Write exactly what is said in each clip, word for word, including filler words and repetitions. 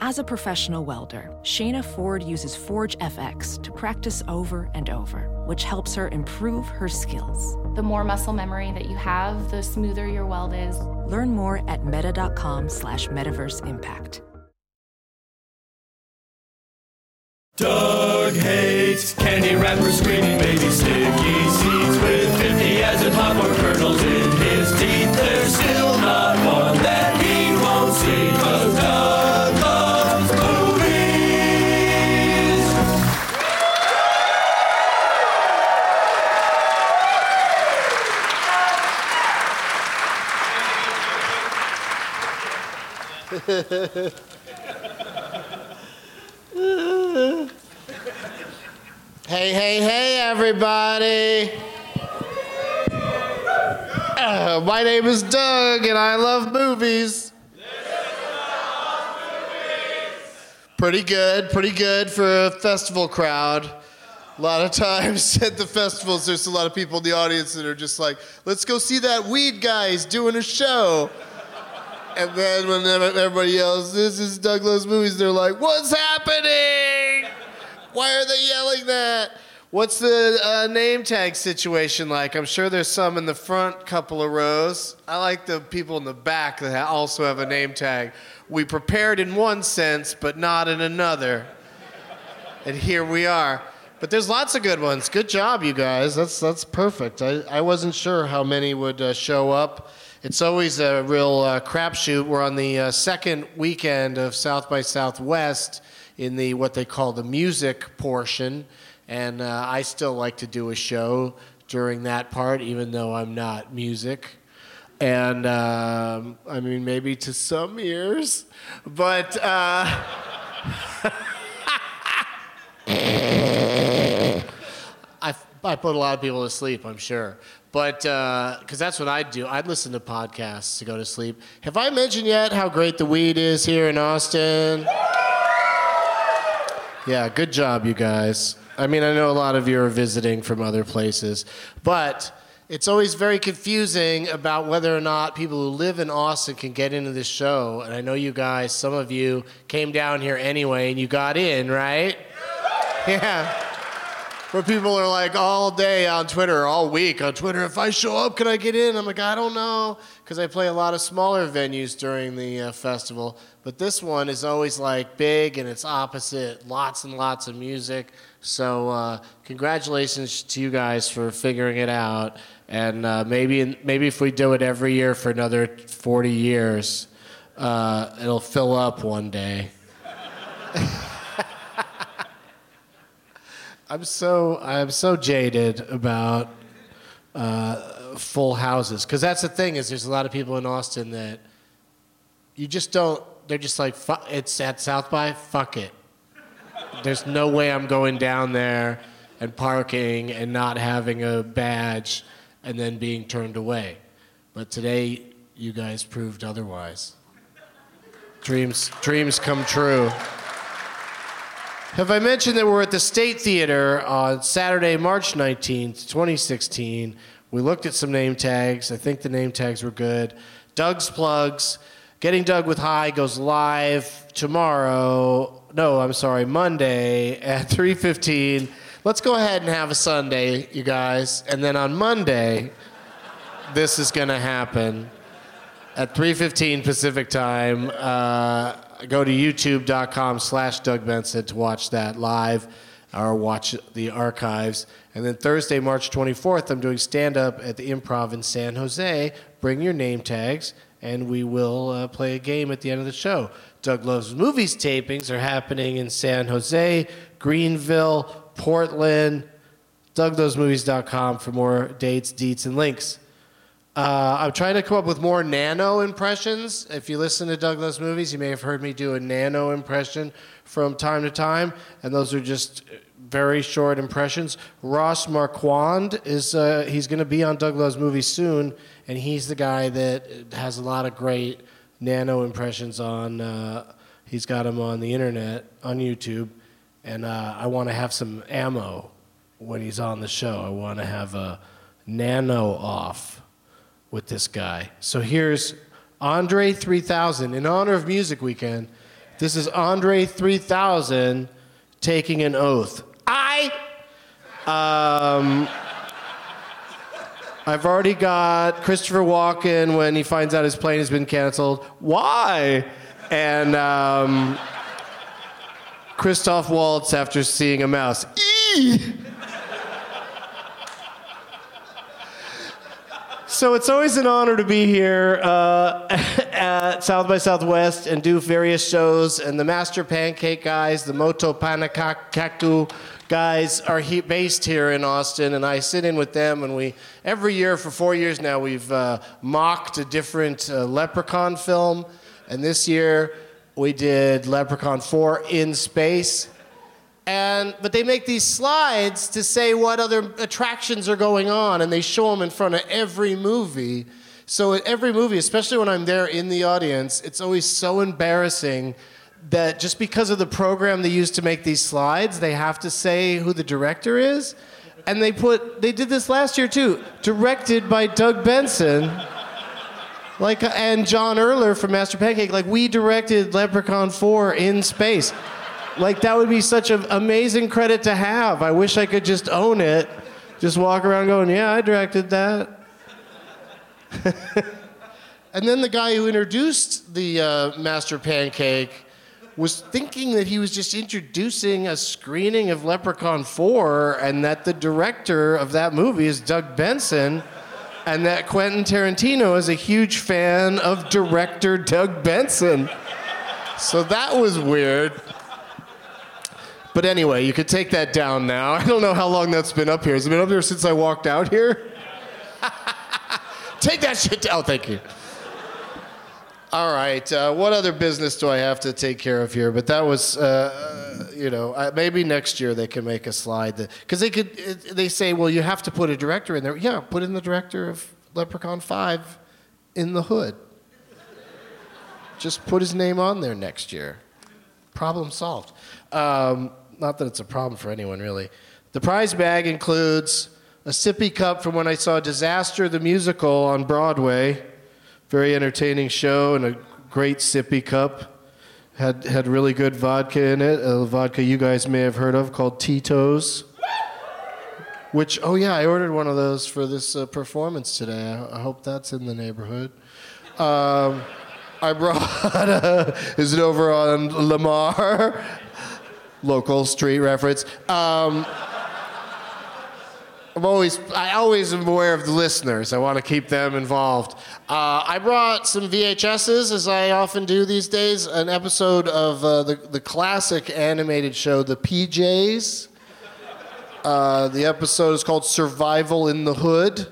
As a professional welder, Shayna Ford uses Forge F X to practice over and over, which helps her improve her skills. The more muscle memory that you have, the smoother your weld is. Learn more at meta.com slash metaverse impact. Doug hates candy wrappers, screaming baby sticky seeds with fifty as in popcorn kernels in his teeth. There's still not one that he won't see, because Doug loves movies. Hey, hey, hey, everybody. Uh, my name is Doug, and I love movies. This is Doug's Movies. Pretty good, pretty good for a festival crowd. A lot of times at the festivals, there's a lot of people in the audience that are just like, let's go see that weed guy's doing a show. And then when everybody yells, this is Douglas Movies, they're like, what's happening? Why are they yelling that? What's the uh, name tag situation like? I'm sure there's some in the front couple of rows. I like the people in the back that also have a name tag. We prepared in one sense, but not in another. And here we are. But there's lots of good ones. Good job, you guys. That's that's perfect. I, I wasn't sure how many would uh, show up. It's always a real uh, crapshoot. We're on the uh, second weekend of South by Southwest in the what they call the music portion, and uh, I still like to do a show during that part, even though I'm not music. And uh, I mean, maybe to some ears, but uh, I I put a lot of people to sleep, I'm sure. But, because uh, that's what I do. I listen to podcasts to go to sleep. Have I mentioned yet how great the weed is here in Austin? Yeah, good job, you guys. I mean, I know a lot of you are visiting from other places. But it's always very confusing about whether or not people who live in Austin can get into this show. And I know you guys, some of you came down here anyway, and you got in, right? Yeah. where people are like all day on Twitter, all week on Twitter, if I show up, can I get in? I'm like, I don't know, because I play a lot of smaller venues during the uh, festival. But this one is always like big, and it's opposite, lots and lots of music. So uh, congratulations to you guys for figuring it out. And uh, maybe maybe if we do it every year for another forty years, uh, it'll fill up one day. I'm so I'm so jaded about uh, full houses, because that's the thing is there's a lot of people in Austin that you just don't. They're just like, fuck, it's at South by. Fuck it. There's no way I'm going down there and parking and not having a badge and then being turned away. But today, you guys proved otherwise. Dreams, dreams come true. Have I mentioned that we're at the State Theater on Saturday, March nineteenth, twenty sixteen? We looked at some name tags. I think the name tags were good. Doug's plugs. Getting Doug with High goes live tomorrow. No, I'm sorry, Monday at three fifteen. Let's go ahead and have a Sunday, you guys. And then on Monday, this is going to happen at three fifteen Pacific time. Uh, Go to youtube.com slash Doug Benson to watch that live or watch the archives. And then Thursday, March twenty-fourth, I'm doing stand-up at the Improv in San Jose. Bring your name tags, and we will uh, play a game at the end of the show. Doug Loves Movies tapings are happening in San Jose, Greenville, Portland. Doug Loves Movies dot com for more dates, deets, and links. Uh, I'm trying to come up with more nano impressions. If you listen to Douglas Movies, you may have heard me do a nano impression from time to time, and those are just very short impressions. Ross Marquand is uh, he's going to be on Douglas Movies soon, and he's the guy that has a lot of great nano impressions on. Uh, he's got them on the internet, on YouTube, and uh, I want to have some ammo when he's on the show. I want to have a nano off with this guy. So here's Andre three thousand in honor of Music Weekend. This is Andre three thousand taking an oath. I, um, I've already got Christopher Walken when he finds out his plane has been canceled. Why? And um, Christoph Waltz after seeing a mouse. Eee! So it's always an honor to be here uh, at South by Southwest and do various shows. And the Master Pancake guys, the Moto Panakaktu guys are he- based here in Austin. And I sit in with them. And we every year for four years now, we've uh, mocked a different uh, Leprechaun film. And this year, we did Leprechaun four in Space. And, but they make these slides to say what other attractions are going on, and they show them in front of every movie. So at every movie, especially when I'm there in the audience, it's always so embarrassing that just because of the program they use to make these slides, they have to say who the director is. And they put, they did this last year too, directed by Doug Benson. Like, and John Erler from Master Pancake, like we directed Leprechaun four in Space. Like, that would be such an amazing credit to have. I wish I could just own it. Just walk around going, yeah, I directed that. And then the guy who introduced the uh, Master Pancake was thinking that he was just introducing a screening of Leprechaun four and that the director of that movie is Doug Benson and that Quentin Tarantino is a huge fan of director Doug Benson. So that was weird. But anyway, you could take that down now. I don't know how long that's been up here. Has it been up there since I walked out here? Take that shit down. Oh, thank you. All right. Uh, what other business do I have to take care of here? But that was, uh, you know, uh, maybe next year they can make a slide. Because they could, it, they say, well, you have to put a director in there. Yeah, put in the director of Leprechaun five in the Hood. Just put his name on there next year. Problem solved. Um, not that it's a problem for anyone, really. The prize bag includes a sippy cup from when I saw Disaster the Musical on Broadway. Very entertaining show and a great sippy cup. Had had really good vodka in it, a vodka you guys may have heard of called Tito's. Which, oh yeah, I ordered one of those for this uh, performance today. I, I hope that's in the neighborhood. Um, I brought, a, is it over on Lamar? Local street reference. Um, I'm always, I always am aware of the listeners. I want to keep them involved. Uh, I brought some V H Ses, as I often do these days, an episode of uh, the, the classic animated show, The P Js. Uh, the episode is called Survival in the Hood,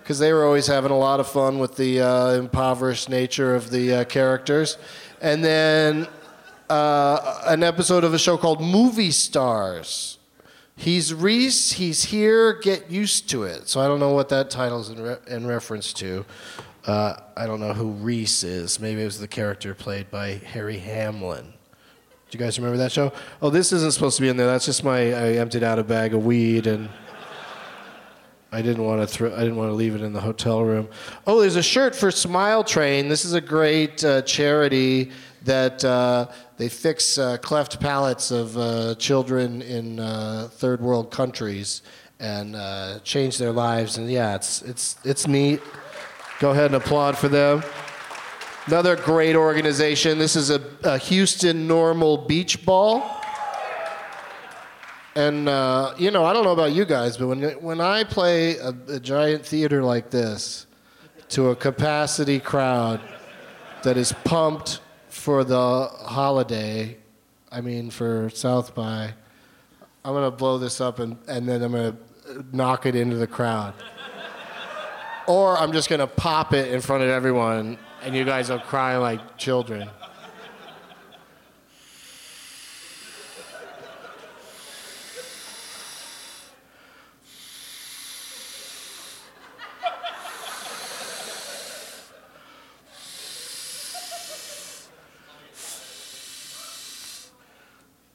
because they were always having a lot of fun with the uh, impoverished nature of the uh, characters. And then uh, an episode of a show called Movie Stars. He's Reese, he's here, get used to it. So I don't know what that title's in, re- in reference to. Uh, I don't know who Reese is. Maybe it was the character played by Harry Hamlin. Do you guys remember that show? Oh, this isn't supposed to be in there. That's just my, I emptied out a bag of weed and I didn't want to throw, I didn't want to leave it in the hotel room. Oh, there's a shirt for Smile Train. This is a great uh, charity that uh, they fix uh, cleft palates of uh, children in uh, third world countries and uh, change their lives. And yeah, it's it's it's neat. Go ahead and applaud for them. Another great organization. This is a, a Houston Normal beach ball. And, uh, you know, I don't know about you guys, but when when I play a, a giant theater like this to a capacity crowd that is pumped for the holiday, I mean, for South by, I'm going to blow this up and, and then I'm going to knock it into the crowd. Or I'm just going to pop it in front of everyone and you guys will cry like children.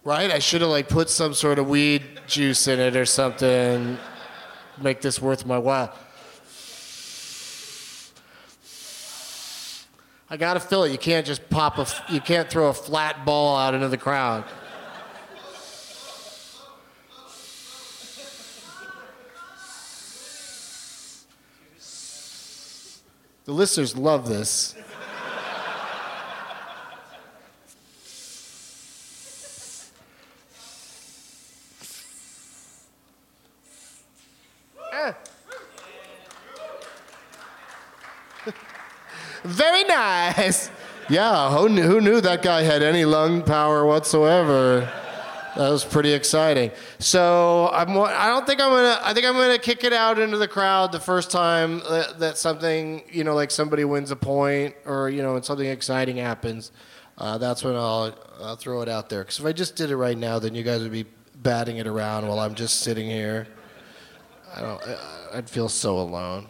Right? I should have like put some sort of weed juice in it or something. Make this worth my while. I gotta fill it. You can't just pop a, you can't throw a flat ball out into the crowd. The listeners love this. Very nice. Yeah, who knew, who knew that guy had any lung power whatsoever? That was pretty exciting. So I'm, I don't think I'm gonna. I think I'm gonna kick it out into the crowd the first time that, that something, you know, like somebody wins a point or you know, and something exciting happens. Uh, that's when I'll, I'll throw it out there. Because if I just did it right now, then you guys would be batting it around while I'm just sitting here. I don't. I'd feel so alone.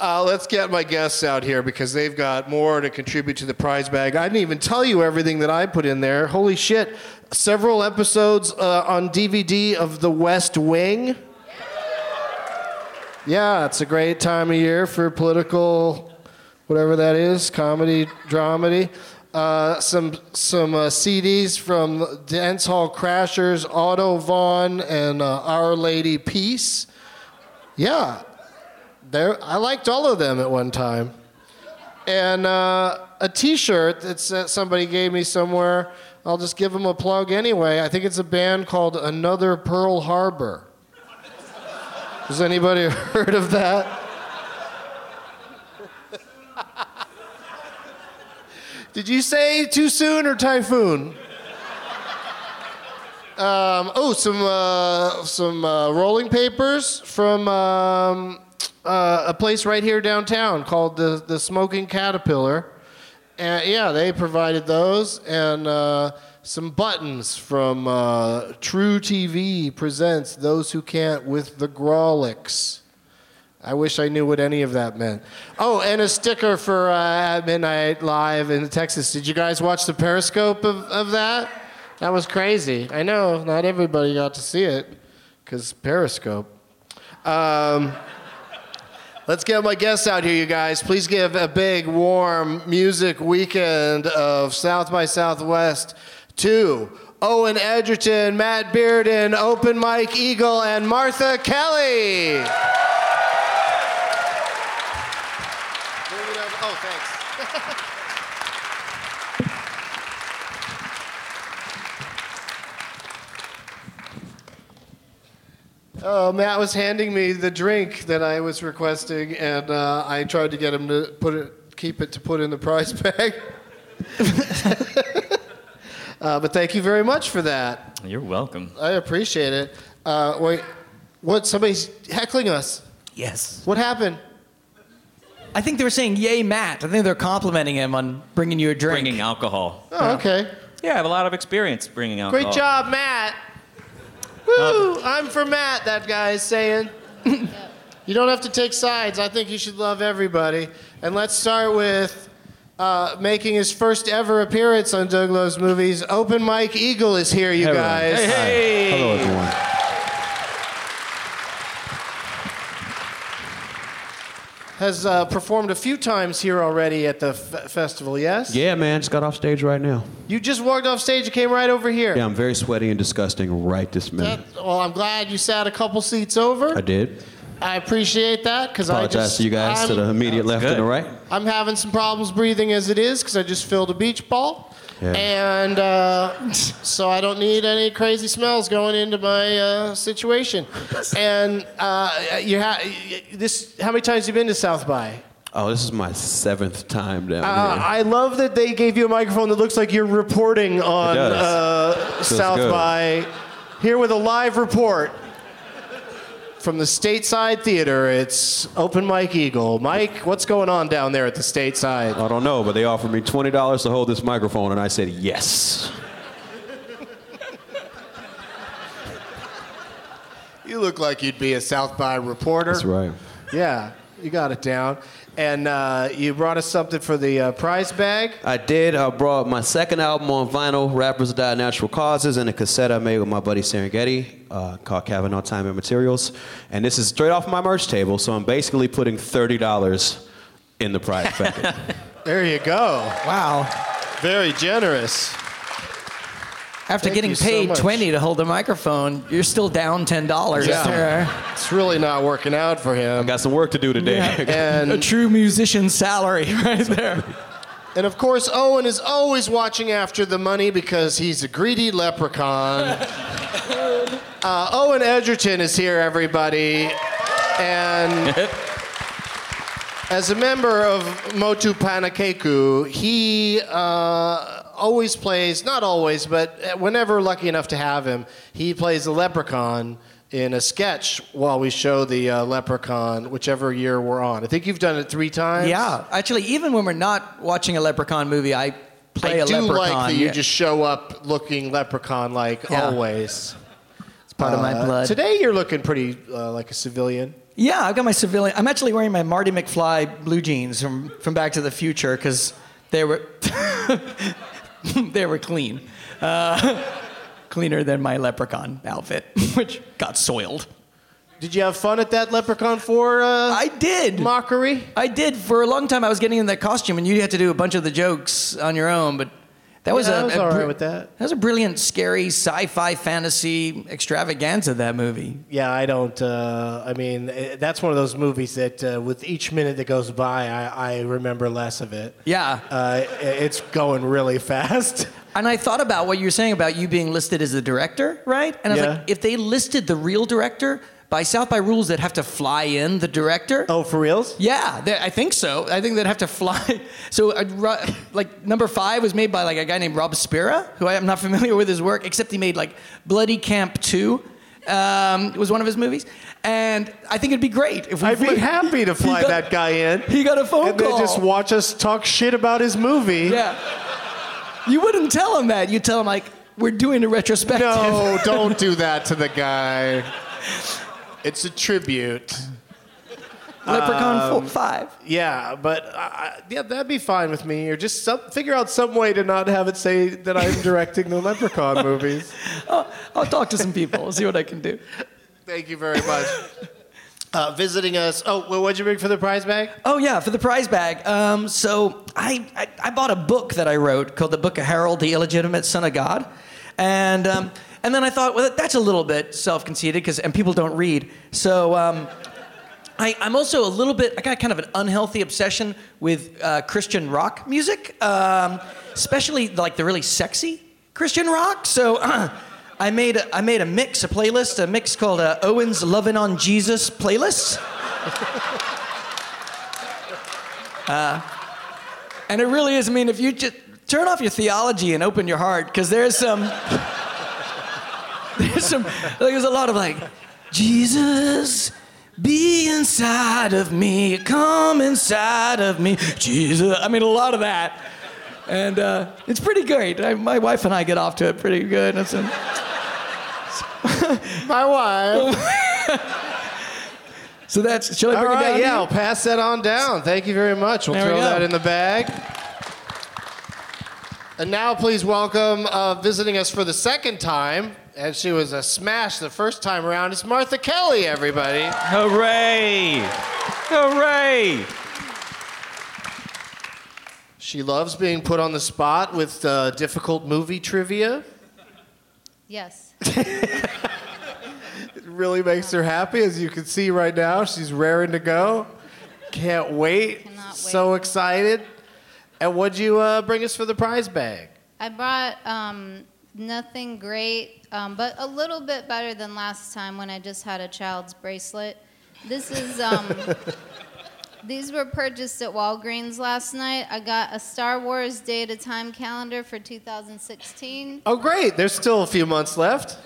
uh, let's get my guests out here because they've got more to contribute to the prize bag. I didn't even tell you everything that I put in there. Holy shit. Several episodes uh, on D V D of The West Wing. Yeah, it's a great time of year for political, whatever that is, comedy, dramedy. Uh, some some uh, C Ds from Dance Hall Crashers, Otto Vaughn, and uh, Our Lady Peace. Yeah, there. I liked all of them at one time. And uh, a T-shirt that uh, somebody gave me somewhere. I'll just give them a plug anyway. I think it's a band called Another Pearl Harbor. Has anybody heard of that? Did you say too soon or typhoon? Um, oh, some uh, some uh, rolling papers from um, uh, a place right here downtown called the the Smoking Caterpillar, and yeah, they provided those, and uh, some buttons from uh, True T V presents Those Who Can't with the Grolics. I wish I knew what any of that meant. Oh, and a sticker for uh, At Midnight Live in Texas. Did you guys watch the Periscope of, of that? That was crazy. I know, not everybody got to see it, because Periscope. Um, Let's get my guests out here, you guys. Please give a big, warm music weekend of South by Southwest to Owen Edgerton, Matt Bearden, Open Mike Eagle, and Martha Kelly. Oh, thanks. Oh, Matt was handing me the drink that I was requesting, and uh, I tried to get him to put it, keep it to put in the prize bag. uh, but thank you very much for that. You're welcome. I appreciate it. Uh, wait, what? Somebody's heckling us. Yes. What happened? I think they were saying, "Yay, Matt." I think they're complimenting him on bringing you a drink. Bringing alcohol. Oh, okay. Yeah, I have a lot of experience bringing alcohol. Great job, Matt. Woo! Um, I'm for Matt, that guy is saying. You don't have to take sides. I think you should love everybody. And let's start with uh, making his first ever appearance on Doug Loves Movies. Open Mike Eagle is here, you hey guys. Everyone. Hey! Hi. Hello, everyone. Has uh, performed a few times here already at the f- festival, yes? Yeah, man, just got off stage right now. You just walked off stage and came right over here. Yeah, I'm very sweaty and disgusting right this minute. That, well, I'm glad you sat a couple seats over. I did. I appreciate that, because I apologize to you guys I'm, to the immediate left good. and the right. I'm having some problems breathing as it is, because I just filled a beach ball. Yeah. And uh, so I don't need any crazy smells going into my uh, situation. And uh, you ha- this. How many times have you been to South By? Oh, this is my seventh time down uh, here. I love that they gave you a microphone that looks like you're reporting on uh, South good. By. Here with a live report from the Stateside Theater, it's Open Mike Eagle. Mike, what's going on down there at the Stateside? I don't know, but they offered me twenty dollars to hold this microphone, and I said yes. You look like you'd be a South By reporter. That's right. Yeah, you got it down. And uh, you brought us something for the uh, prize bag? I did. I brought my second album on vinyl, Rappers Die Natural Causes, and a cassette I made with my buddy Serengeti. Uh, called Kavanaugh Time and Materials, and this is straight off my merch table, so I'm basically putting thirty dollars in the prize packet. There you go. Wow. Very generous. After Thank getting paid so twenty dollars to hold a microphone, you're still down ten dollars. Yeah. There. It's really not working out for him. I got some work to do today. Yeah. And a true musician's salary right there. And of course, Owen is always watching after the money because he's a greedy leprechaun. Uh, Owen Edgerton is here, everybody. And as a member of Motu Panakeku, he uh, always plays, not always, but whenever lucky enough to have him, he plays a leprechaun in a sketch while we show the uh, Leprechaun, whichever year we're on. I think you've done it three times. Yeah. Actually, even when we're not watching a Leprechaun movie, I play I a Leprechaun. I do like that you yeah. just show up looking Leprechaun-like yeah. always. It's part uh, of my blood. Today you're looking pretty uh, like a civilian. Yeah, I've got my civilian. I'm actually wearing my Marty McFly blue jeans from, from Back to the Future because they were they were clean. Uh, cleaner than my Leprechaun outfit, which got soiled. Did you have fun at that Leprechaun four uh, I did. Mockery? I did. For a long time, I was getting in that costume, and you had to do a bunch of the jokes on your own, but that yeah, was a... I was a, all right a, with that. That was a brilliant, scary, sci-fi, fantasy extravaganza, that movie. Yeah, I don't... Uh, I mean, that's one of those movies that uh, with each minute that goes by, I, I remember less of it. Yeah. Uh, it's going really fast. And I thought about what you were saying about you being listed as the director, right? And I was yeah. like, if they listed the real director, by South By rules, they'd have to fly in the director. Oh, for reals? Yeah, they, I think so. I think they'd have to fly. So, uh, like, number five was made by, like, a guy named Rob Spira, who I am not familiar with his work, except he made, like, Bloody Camp two. Um, it was one of his movies. And I think it'd be great if we I'd flew. be happy to fly got, that guy in. He got a phone and call. And they just watch us talk shit about his movie. Yeah. You wouldn't tell him that. You'd tell him, like, we're doing a retrospective. No, don't do that to the guy. It's a tribute. Leprechaun um, five. Yeah, but I, yeah, that'd be fine with me. Or just some, figure out some way to not have it say that I'm directing the Leprechaun movies. Oh, I'll talk to some people. I'll see what I can do. Thank you very much. uh, visiting us. Oh, well, what'd you bring for the prize bag? Oh, yeah, for the prize bag. Um, so I, I, I bought a book that I wrote called The Book of Harold, the Illegitimate Son of God. And um, and then I thought, well, that's a little bit self-conceited, because and people don't read. So um, I, I'm also a little bit, I got kind of an unhealthy obsession with uh, Christian rock music, um, especially like the really sexy Christian rock. So uh, I made a, I made a mix, a playlist, a mix called uh, Owen's Lovin' on Jesus playlist. uh, and it really is, I mean, if you just turn off your theology and open your heart, because there's some, there's some, like, there's a lot of like, Jesus, be inside of me, come inside of me, Jesus. I mean, a lot of that. And uh, it's pretty great. I, my wife and I get off to it pretty good. That's a... my wife. So that's, shall I bring All right, it down? Yeah, I'll pass that on down. Thank you very much. We'll there throw we that in the bag. And now please welcome uh, visiting us for the second time, and she was a smash the first time around, it's Martha Kelly, everybody. Hooray! Hooray! She loves being put on the spot with uh, difficult movie trivia. Yes. It really makes her happy, as you can see right now. She's raring to go. Can't wait. Cannot wait. So excited. And what'd you uh, bring us for the prize bag? I brought um, nothing great, um, but a little bit better than last time when I just had a child's bracelet. This is... Um, These were purchased at Walgreens last night. I got a Star Wars Day at a Time calendar for two thousand sixteen. Oh, great. There's still a few months left.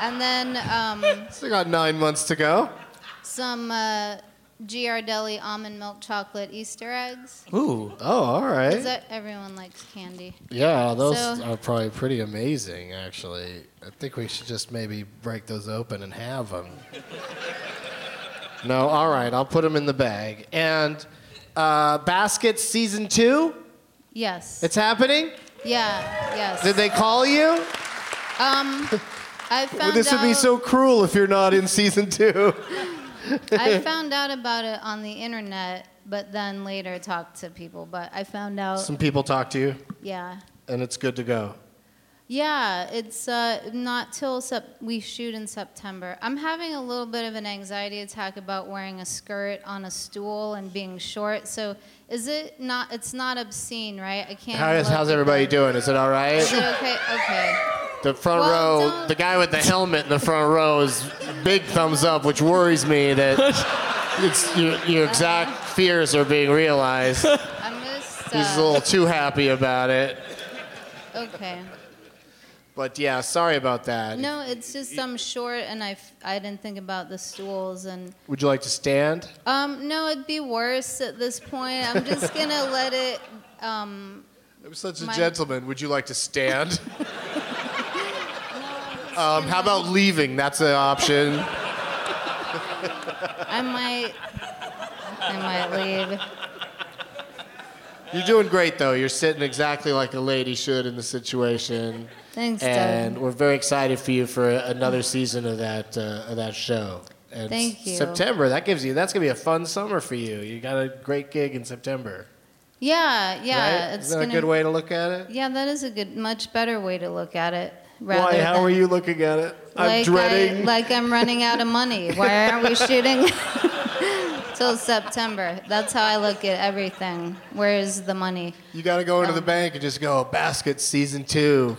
And then... Um, still got nine months to go. Some uh, Ghirardelli almond milk chocolate Easter eggs. Ooh. Oh, all right. Because everyone likes candy. Yeah, those so, are probably pretty amazing, actually. I think we should just maybe break those open and have them. No, all right, I'll put them in the bag. And uh, Baskets season two? Yes. It's happening? Yeah, yes. Did they call you? Um, I found well, this out... This would be so cruel if you're not in season two. I found out about it on the internet, but then later talked to people. But I found out... Some people talked to you? Yeah. And it's good to go? Yeah, it's uh, not till sep- we shoot in September. I'm having a little bit of an anxiety attack about wearing a skirt on a stool and being short. So is it not? It's not obscene, right? I can't. How is, how's everybody doing? Is it all right? Is it okay? Okay. The front well, row, don't... the guy with the helmet in the front row is big thumbs up, which worries me that it's your, your exact uh-huh. fears are being realized. I'm just. Uh... He's a little too happy about it. Okay. But yeah, sorry about that. No, it's just I'm short and I, f- I didn't think about the stools and. Would you like to stand? Um, no, it'd be worse at this point. I'm just gonna let it. Um, I'm such a my... gentleman. Would you like to stand? No, um, how about leaving? That's an option. I might. I might leave. You're doing great though. You're sitting exactly like a lady should in the situation. Thanks, Doug. And we're very excited for you for another season of that uh, of that show. And thank you. September, that gives you that's gonna be a fun summer for you. You got a great gig in September. Yeah, yeah. Right? It's Is that gonna, a good way to look at it? Yeah, that is a good, much better way to look at it. Why? How are you looking at it? I'm like dreading. I, like I'm running out of money. Why aren't we shooting till September? That's how I look at everything. Where's the money? You got to go into um, the bank and just go, Basket season two.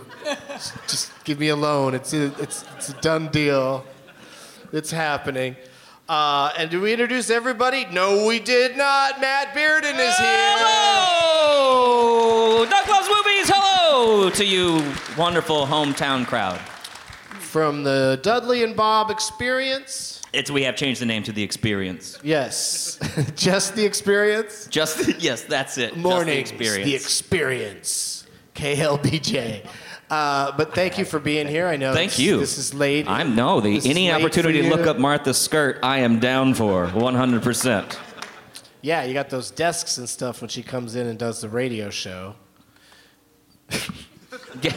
Just give me a loan. It's a, it's it's a done deal. It's happening. Uh, and did we introduce everybody? No, we did not. Matt Bearden is here. Hello! Doug Loves Movies, hello to you wonderful hometown crowd. From the Dudley and Bob Experience. It's we have changed the name to The Experience. Yes. Just The Experience? Just the, yes, that's it. Mornings, Just The Experience. The Experience. K L B J. Uh, but thank you for being here. I know thank this, you. This is late. I know. The, any opportunity to look up Martha's skirt, I am down for one hundred percent. Yeah, you got those desks and stuff when she comes in and does the radio show. Yeah.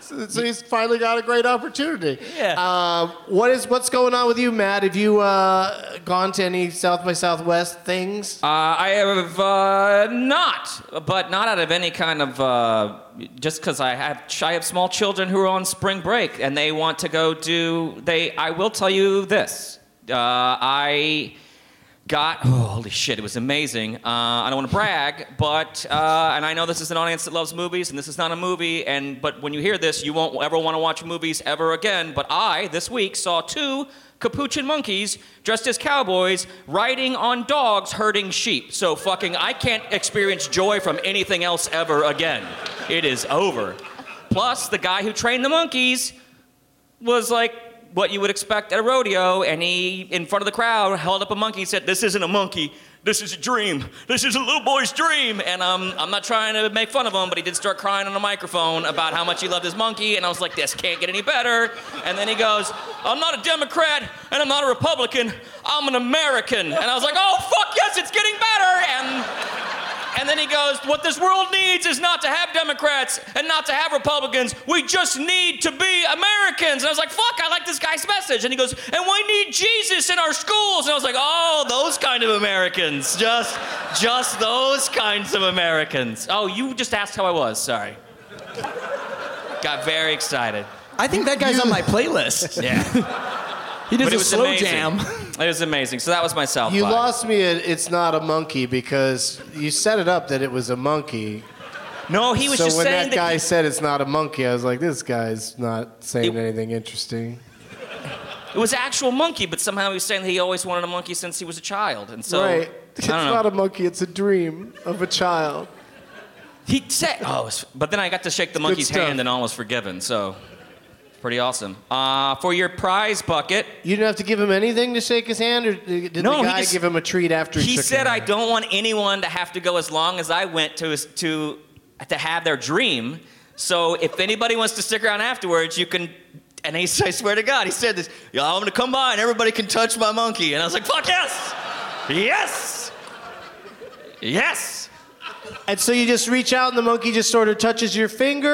so, so he's finally got a great opportunity. Yeah. Uh, what is what's going on with you, Matt? Have you uh, gone to any South by Southwest things? Uh, I have uh, not, but not out of any kind of uh, just because I have I have small children who are on spring break and they want to go do they. I will tell you this. Uh, I. Got, oh, holy shit, it was amazing. Uh, I don't want to brag, but, uh, and I know this is an audience that loves movies, and this is not a movie, and but when you hear this, you won't ever want to watch movies ever again, but I, this week, saw two capuchin monkeys dressed as cowboys riding on dogs herding sheep. So fucking, I can't experience joy from anything else ever again. It is over. Plus, the guy who trained the monkeys was like, what you would expect at a rodeo, and he, in front of the crowd, held up a monkey and said, this isn't a monkey, this is a dream. This is a little boy's dream. And um, I'm not trying to make fun of him, but he did start crying on the microphone about how much he loved his monkey, and I was like, this can't get any better. And then he goes, I'm not a Democrat, and I'm not a Republican, I'm an American. And I was like, oh, fuck yes, it's getting better. And. And then he goes, what this world needs is not to have Democrats and not to have Republicans. We just need to be Americans. And I was like, fuck, I like this guy's message. And he goes, and we need Jesus in our schools. And I was like, oh, those kind of Americans. Just, just those kinds of Americans. Oh, you just asked how I was. Sorry. Got very excited. I think that guy's on my playlist. Yeah. He does a slow amazing. jam. It was amazing. So that was my South You by. lost me at it's not a monkey because you set it up that it was a monkey. No, he was so just saying that... So when that guy he... said it's not a monkey, I was like, this guy's not saying it... anything interesting. It was actual monkey, but somehow he was saying that he always wanted a monkey since he was a child. And so, right. It's know. not a monkey. It's a dream of a child. He said... Oh, but then I got to shake the monkey's hand and all was forgiven, so... Pretty awesome. Uh, for your prize bucket... You didn't have to give him anything to shake his hand? Or did no, the guy just, give him a treat after he, he shook his hand? He said, I don't want anyone to have to go as long as I went to to to have their dream. So if anybody wants to stick around afterwards, you can... And he, I swear to God, he said this. Yo, I'm going to come by and everybody can touch my monkey. And I was like, fuck yes! Yes! Yes! And so you just reach out and the monkey just sort of touches your finger,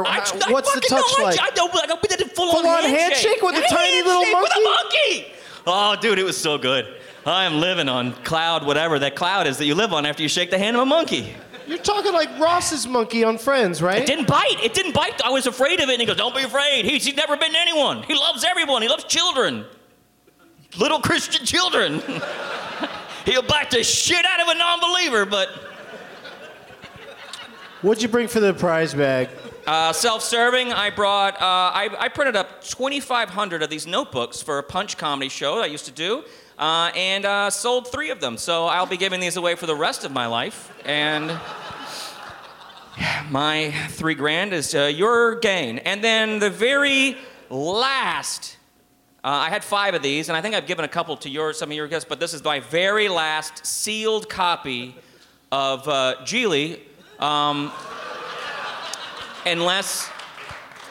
or I, I what's the touch know, like? I, I don't, I don't did a full, full on, on handshake. handshake with a tiny little monkey? With a monkey! Oh, dude, it was so good. I am living on cloud whatever that cloud is that you live on after you shake the hand of a monkey. You're talking like Ross's monkey on Friends, right? It didn't bite. It didn't bite. I was afraid of it. And he goes, don't be afraid. He's, he's never bitten anyone. He loves everyone. He loves children. Little Christian children. He'll bite the shit out of a non-believer, but... What'd you bring for the prize bag? Uh, self-serving. I brought. Uh, I, I printed up twenty-five hundred of these notebooks for a Punch comedy show that I used to do, uh, and uh, sold three of them. So I'll be giving these away for the rest of my life. And my three grand is uh, your gain. And then the very last. Uh, I had five of these, and I think I've given a couple to your some of your guests. But this is my very last sealed copy of uh, Geely. Um, unless,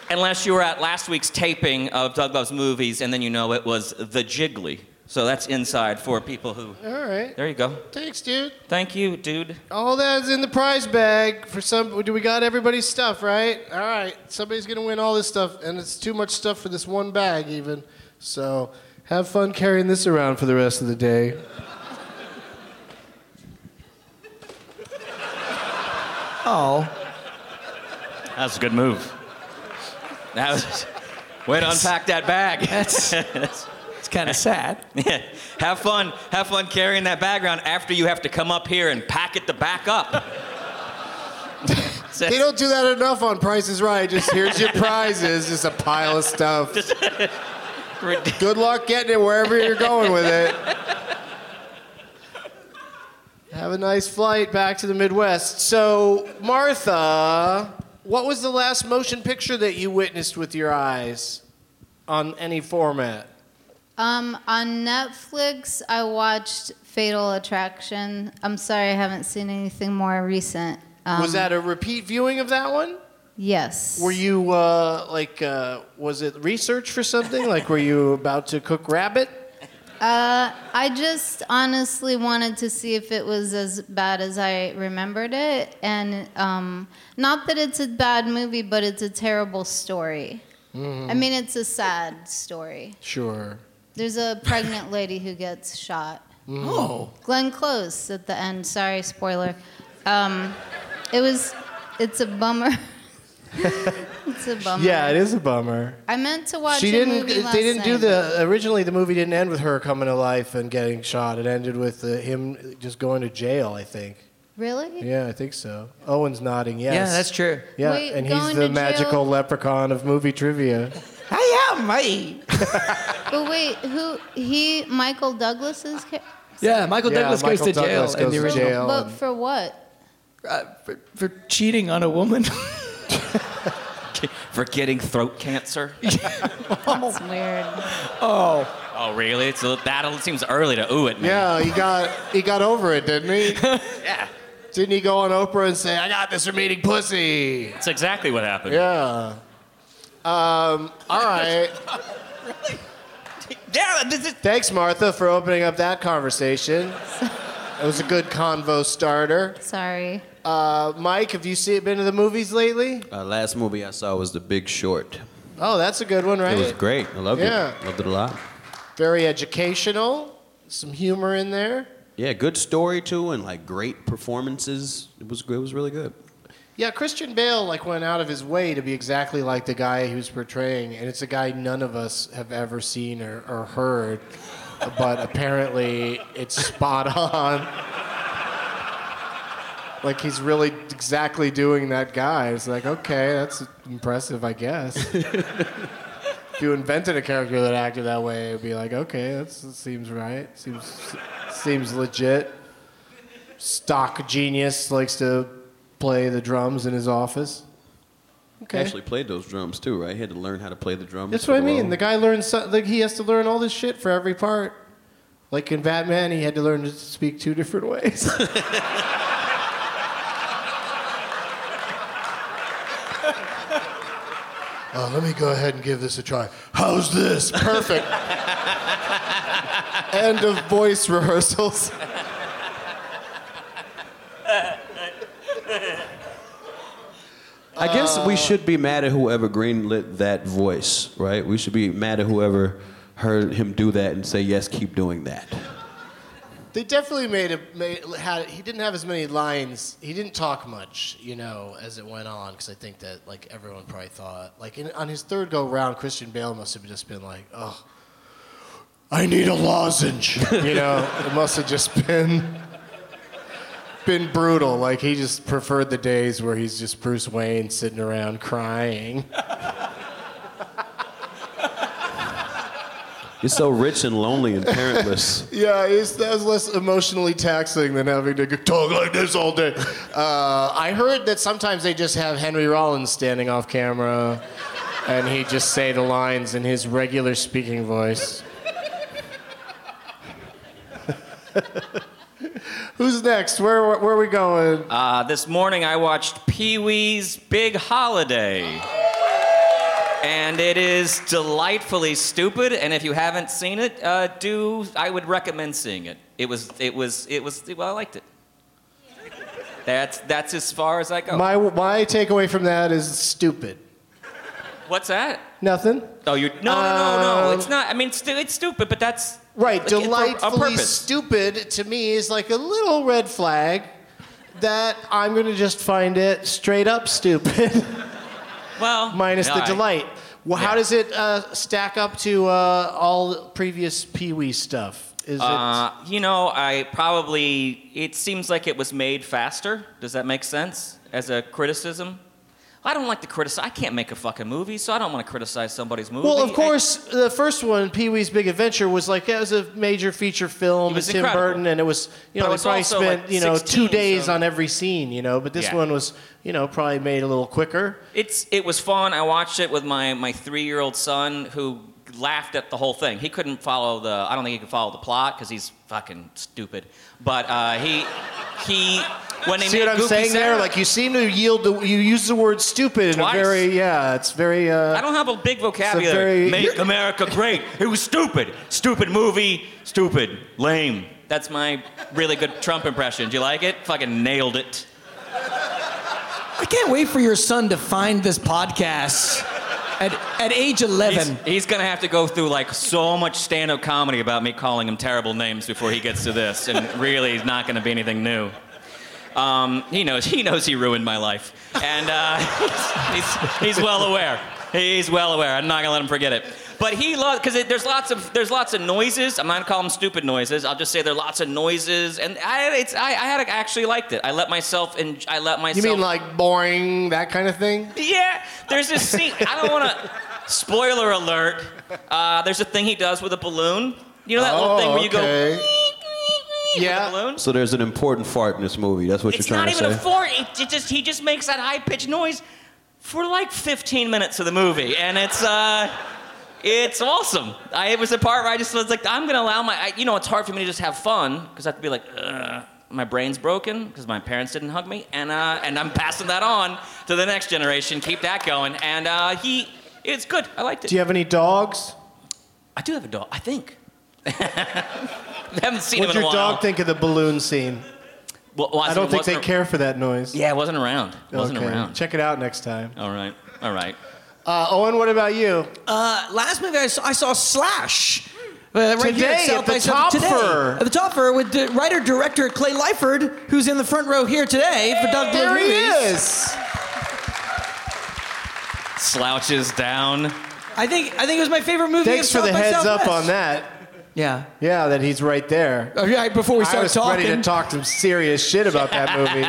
unless you were at last week's taping of Doug Loves Movies, and then you know it was the Jiggly. So that's inside for people who... All right. There you go. Thanks, dude. Thank you, dude. All that's in the prize bag for some... Do we got everybody's stuff, right? All right. Somebody's going to win all this stuff, and it's too much stuff for this one bag, even. So have fun carrying this around for the rest of the day. Oh. That was a good move. That was way to unpack that bag. That's it's kind of sad. Yeah. Have fun. Have fun carrying that bag around after you have to come up here and pack it the back up. They don't do that enough on Price is Right. Just here's your prizes, just a pile of stuff. Good luck getting it wherever you're going with it. Have a nice flight back to the Midwest. So, Martha, what was the last motion picture that you witnessed with your eyes on any format? Um, on Netflix, I watched Fatal Attraction. I'm sorry, I haven't seen anything more recent. Um, was that a repeat viewing of that one? Yes. Were you, uh, like, uh, was it research for something? Like, were you about to cook rabbit? Uh, I just honestly wanted to see if it was as bad as I remembered it. And um, not that it's a bad movie, but it's a terrible story. Mm. I mean, it's a sad story. Sure. There's a pregnant lady who gets shot. Mm. Oh. Glenn Close at the end. Sorry, spoiler. Um, it was, it's a bummer. It's a bummer. Yeah, it is a bummer. I meant to watch. She didn't. A movie last they didn't night. do the originally. The movie didn't end with her coming to life and getting shot. It ended with uh, him just going to jail, I think. Really? Yeah, I think so. Owen's nodding. Yes. Yeah, that's true. Yeah, Wait, and he's the magical jail? leprechaun of movie trivia. I am, mate. But wait, who? He Michael Douglas's. Ca- yeah, Michael yeah, Douglas Michael goes to Douglas jail in the original. But for what? Uh, for, for cheating on a woman. For getting throat cancer. That's weird. Oh. Oh, really? It's a, that seems early to ooh at me. Yeah, he got he got over it, didn't he? Yeah. Didn't he go on Oprah and say, "I got this from eating pussy"? That's exactly what happened. Yeah. Um. All right. Really? Yeah. This is- Thanks, Martha, for opening up that conversation. It was a good convo starter. Sorry. Uh, Mike, have you see, been to the movies lately? Uh, last movie I saw was The Big Short. Oh, that's a good one, right? It was great. I loved yeah. it. Loved it a lot. Very educational. Some humor in there. Yeah, good story, too, and, like, great performances. It was, it was really good. Yeah, Christian Bale, like, went out of his way to be exactly like the guy he was portraying, and it's a guy none of us have ever seen or, or heard, but apparently it's spot on. Like, he's really exactly doing that guy. It's like, okay, that's impressive, I guess. If you invented a character that acted that way, it'd be like, okay, that's, that seems right. Seems seems legit. Stock genius likes to play the drums in his office. Okay. Actually played those drums, too, right? He had to learn how to play the drums. That's what I mean. The guy learns, like, he has to learn all this shit for every part. Like in Batman, he had to learn to speak two different ways. Oh, let me go ahead and give this a try. How's this? Perfect. End of voice rehearsals. I guess uh, we should be mad at whoever greenlit that voice, right? We should be mad at whoever heard him do that and say, yes, keep doing that. They definitely made a made, had he didn't have as many lines. He didn't talk much, you know, as it went on, because I think that, like, everyone probably thought, like, in, on his third go round, Christian Bale must have just been like, oh, I need a lozenge, you know. It must have just been been brutal. Like, he just preferred the days where he's just Bruce Wayne sitting around crying. You're so rich and lonely and parentless. Yeah, it's, that was less emotionally taxing than having to talk like this all day. Uh, I heard that sometimes they just have Henry Rollins standing off camera, and he just say the lines in his regular speaking voice. Who's next? Where, where are we going? Uh, this morning I watched Pee-wee's Big Holiday. And it is delightfully stupid, and if you haven't seen it, uh, do I would recommend seeing it. It was, it was, it was. Well, I liked it. That's that's as far as I go. My my takeaway from that is stupid. What's that? Nothing. Oh, you're no, no, no, no. It's not. I mean, it's, it's stupid, but that's right. Like, delightfully stupid to me is like a little red flag that I'm gonna just find it straight up stupid. Well, minus no, the delight. Well, yeah. How does it uh, stack up to uh, all previous Pee-wee stuff? Is uh, it? You know, I probably. It seems like it was made faster. Does that make sense as a criticism? I don't like to criticize. I can't make a fucking movie, so I don't want to criticize somebody's movie. Well, of course, I, the first one, Pee-wee's Big Adventure, was like it was a major feature film with Tim incredible. Burton, and it was you know it probably spent like you know sixteen, two days so. on every scene, you know. But this yeah. one was you know probably made a little quicker. It's it was fun. I watched it with my my three year old son who laughed at the whole thing. He couldn't follow the. I don't think he could follow the plot because he's fucking stupid. But uh, he he. when they see what I'm saying Sarah. There? Like you seem to yield. The, you use the word stupid Twice. in a very yeah. It's very. Uh, I don't have a big vocabulary. A very, Make America great. It was stupid. Stupid movie. Stupid. Lame. That's my really good Trump impression. Do you like it? Fucking nailed it. I can't wait for your son to find this podcast. At, at age eleven. He's, he's gonna have to go through like so much stand-up comedy about me calling him terrible names before he gets to this, and really it's not gonna be anything new. Um, he knows, he knows he ruined my life. And uh, he's, he's, he's well aware. He's well aware, I'm not gonna let him forget it. But he loves, because there's lots of there's lots of noises. I'm not gonna call them stupid noises. I'll just say there are lots of noises, and I it's I, I had actually liked it. I let myself and I let myself. You mean like boring, that kind of thing? Yeah, there's this scene. I don't want to. Spoiler alert. Uh, there's a thing he does with a balloon. You know that oh, little thing where you okay. go. Yeah. With a balloon? So there's an important fart in this movie. That's what it's you're trying to say. It's not even a fart. It, it just he just makes that high pitched noise for like fifteen minutes of the movie, and it's uh. It's awesome. I, it was the part where I just was like, I'm going to allow my... I, you know, it's hard for me to just have fun, because I have to be like, ugh, my brain's broken, because my parents didn't hug me, and uh, and I'm passing that on to the next generation. Keep that going. And uh, he... It's good. I liked it. Do you have any dogs? I do have a dog, I think. I haven't seen What'd him in a while. What did your dog think of the balloon scene? Well, well, I, I don't think they ar- care for that noise. Yeah, it wasn't around. It wasn't okay. around. Check it out next time. All right. All right. Uh, Owen, what about you? Uh, last movie I saw, I saw Slash. Uh, right today, here at, at the Topfer. Today, at the Topfer with the writer-director Clay Lieford, who's in the front row here today for Doug Benson. There he is. Slouches down. I think I think it was my favorite movie. Thanks for South the heads Southwest. Up on that. Yeah. Yeah, that he's right there. Oh, yeah, before we start I was talking. ready to talk some serious shit about that movie.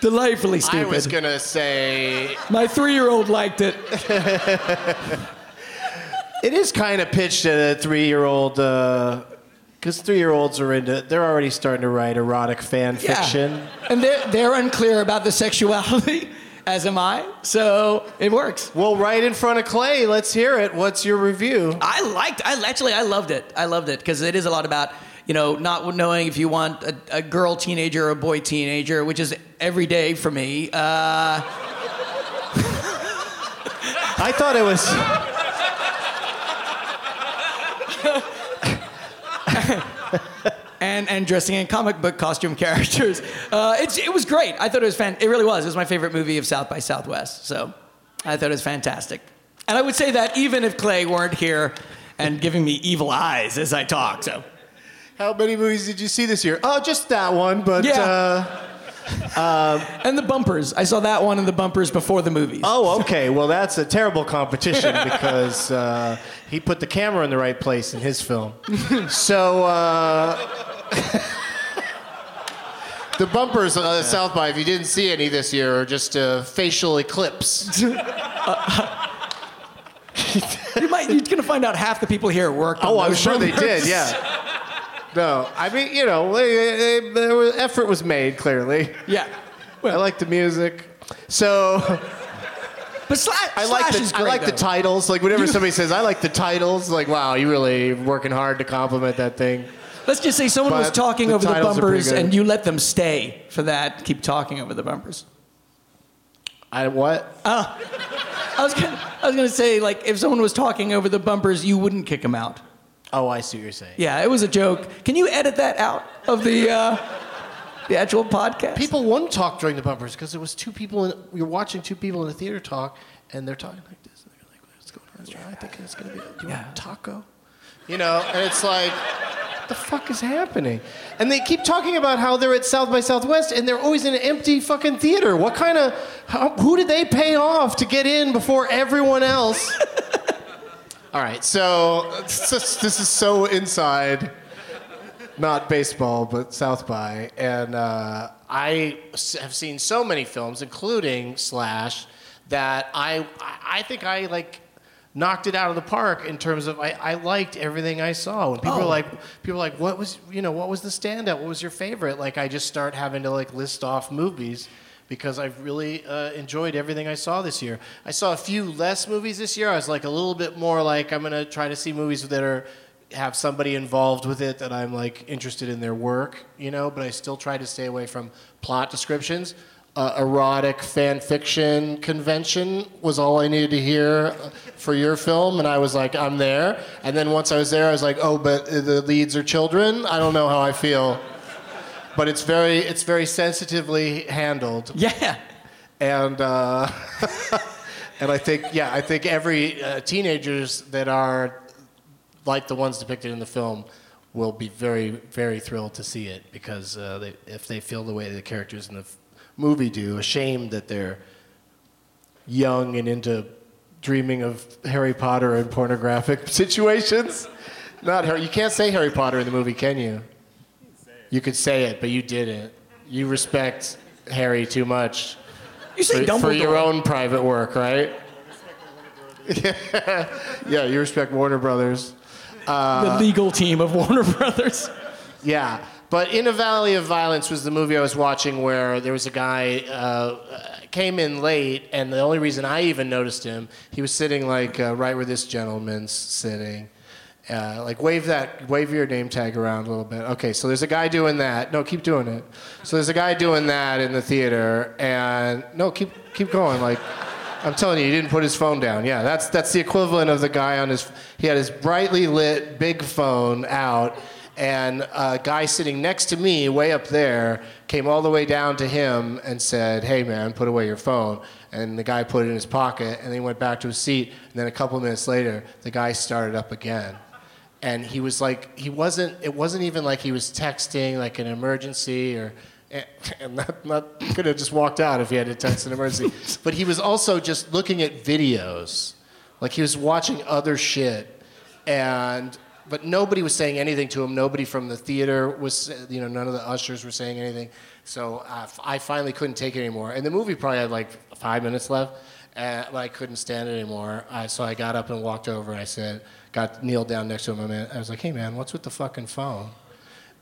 Delightfully stupid. I was going to say... My three-year-old liked it. It is kind of pitched at a three-year-old... Because uh, three-year-olds are into... They're already starting to write erotic fan yeah. fiction. And they're, they're unclear about the sexuality, as am I. So it works. Well, right in front of Clay, let's hear it. What's your review? I liked... I Actually, I loved it. I loved it. Because it is a lot about... You know, not knowing if you want a, a girl teenager or a boy teenager, which is every day for me. Uh... I thought it was... and and dressing in comic book costume characters. Uh, it's It was great. I thought it was fan. It really was. It was my favorite movie of South by Southwest. So I thought it was fantastic. And I would say that even if Clay weren't here and giving me evil eyes as I talk, so... How many movies did you see this year? Oh, just that one, but... Yeah. Uh, um, and the bumpers. I saw that one and the bumpers before the movies. Oh, okay. Well, that's a terrible competition because uh, he put the camera in the right place in his film. So, uh, the bumpers on uh, South by, if you didn't see any this year, are just a facial eclipse. uh, you might, you're going to find out half the people here worked on Oh, I'm sure bumpers. They did, yeah. No, I mean, you know, the effort was made, clearly. Yeah. Well, I like the music. So... But Slash, I like Slash the, is great, I like though. the titles. Like, whenever somebody says, I like the titles, like, wow, you really working hard to compliment that thing. Let's just say someone but was talking the over the bumpers, and you let them stay for that. Keep talking over the bumpers. I what? Uh, I was gonna, I was going to say, like, if someone was talking over the bumpers, you wouldn't kick them out. Oh, I see what you're saying. Yeah, it was a joke. Can you edit that out of the uh, the actual podcast? People wouldn't talk during the bumpers because there was two people. In, we were watching two people in the theater talk, and they're talking like this. And they're like, what's going on? Yeah. I think it's going to be, do you yeah. want a taco? You know, and it's like, what the fuck is happening? And they keep talking about how they're at South by Southwest, and they're always in an empty fucking theater. What kind of, how, who did they pay off to get in before everyone else? All right, so just, this is so inside, not baseball, but South by. And uh, I have seen so many films, including Slash, that I I think I like knocked it out of the park in terms of I, I liked everything I saw. When people oh. are like people are like, what was you know what was the standout? What was your favorite? Like I just start having to like list off movies. Because I've really uh, enjoyed everything I saw this year. I saw a few less movies this year. I was like a little bit more like I'm gonna try to see movies that are have somebody involved with it that I'm like interested in their work, you know, but I still try to stay away from plot descriptions. Uh, erotic fan fiction convention was all I needed to hear for your film, and I was like, I'm there. And then once I was there, I was like, oh, but the leads are children? I don't know how I feel. But it's very, it's very sensitively handled. Yeah. And uh, and I think, yeah, I think every uh, teenagers that are like the ones depicted in the film will be very, very thrilled to see it, because uh, they, if they feel the way the characters in the f- movie do, ashamed that they're young and into dreaming of Harry Potter and pornographic situations. Not Harry, you can't say Harry Potter in the movie, can you? You could say it, but you didn't. You respect Harry too much. You say for, Dumbledore. For your own private work, right? Yeah. Yeah, you respect Warner Brothers. Uh, the legal team of Warner Brothers. Yeah. But In a Valley of Violence was the movie I was watching where there was a guy uh, came in late, and the only reason I even noticed him, he was sitting like uh, right where this gentleman's sitting. Uh, like wave that, wave your name tag around a little bit. Okay, so there's a guy doing that. No, keep doing it. So there's a guy doing that in the theater, and no, keep keep going. Like, I'm telling you, he didn't put his phone down. Yeah, that's that's the equivalent of the guy on his. He had his brightly lit big phone out, and a guy sitting next to me, way up there, came all the way down to him and said, "Hey, man, put away your phone." And the guy put it in his pocket, and then he went back to his seat. And then a couple of minutes later, the guy started up again. And he was like, he wasn't, it wasn't even like he was texting like an emergency or, and not, not could have just walked out if he had to text an emergency. But he was also just looking at videos. Like he was watching other shit. And, but nobody was saying anything to him. Nobody from the theater was, you know, none of the ushers were saying anything. So I, I finally couldn't take it anymore. And the movie probably had like five minutes left. Uh, I couldn't stand it anymore. I, so I got up and walked over. I said, got kneeled down next to him. And I was like, "Hey, man, what's with the fucking phone?"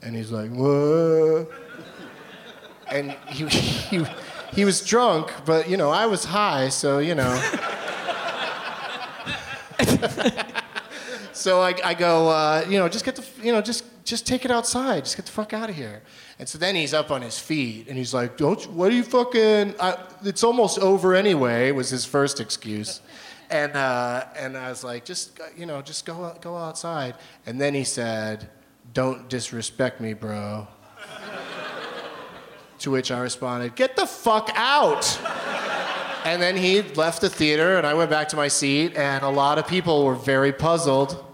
And he's like, "Whoa." And he, he he was drunk, but, you know, I was high, so, you know. So I, I go, uh, you know, just get the, you know, just just take it outside. Just get the fuck out of here. And so then he's up on his feet, and he's like, "Don't you, what are you fucking, I, it's almost over anyway," was his first excuse. And uh, and I was like, just, you know, just go go outside. And then he said, "Don't disrespect me, bro." To which I responded, "Get the fuck out." And then he left the theater, and I went back to my seat, and a lot of people were very puzzled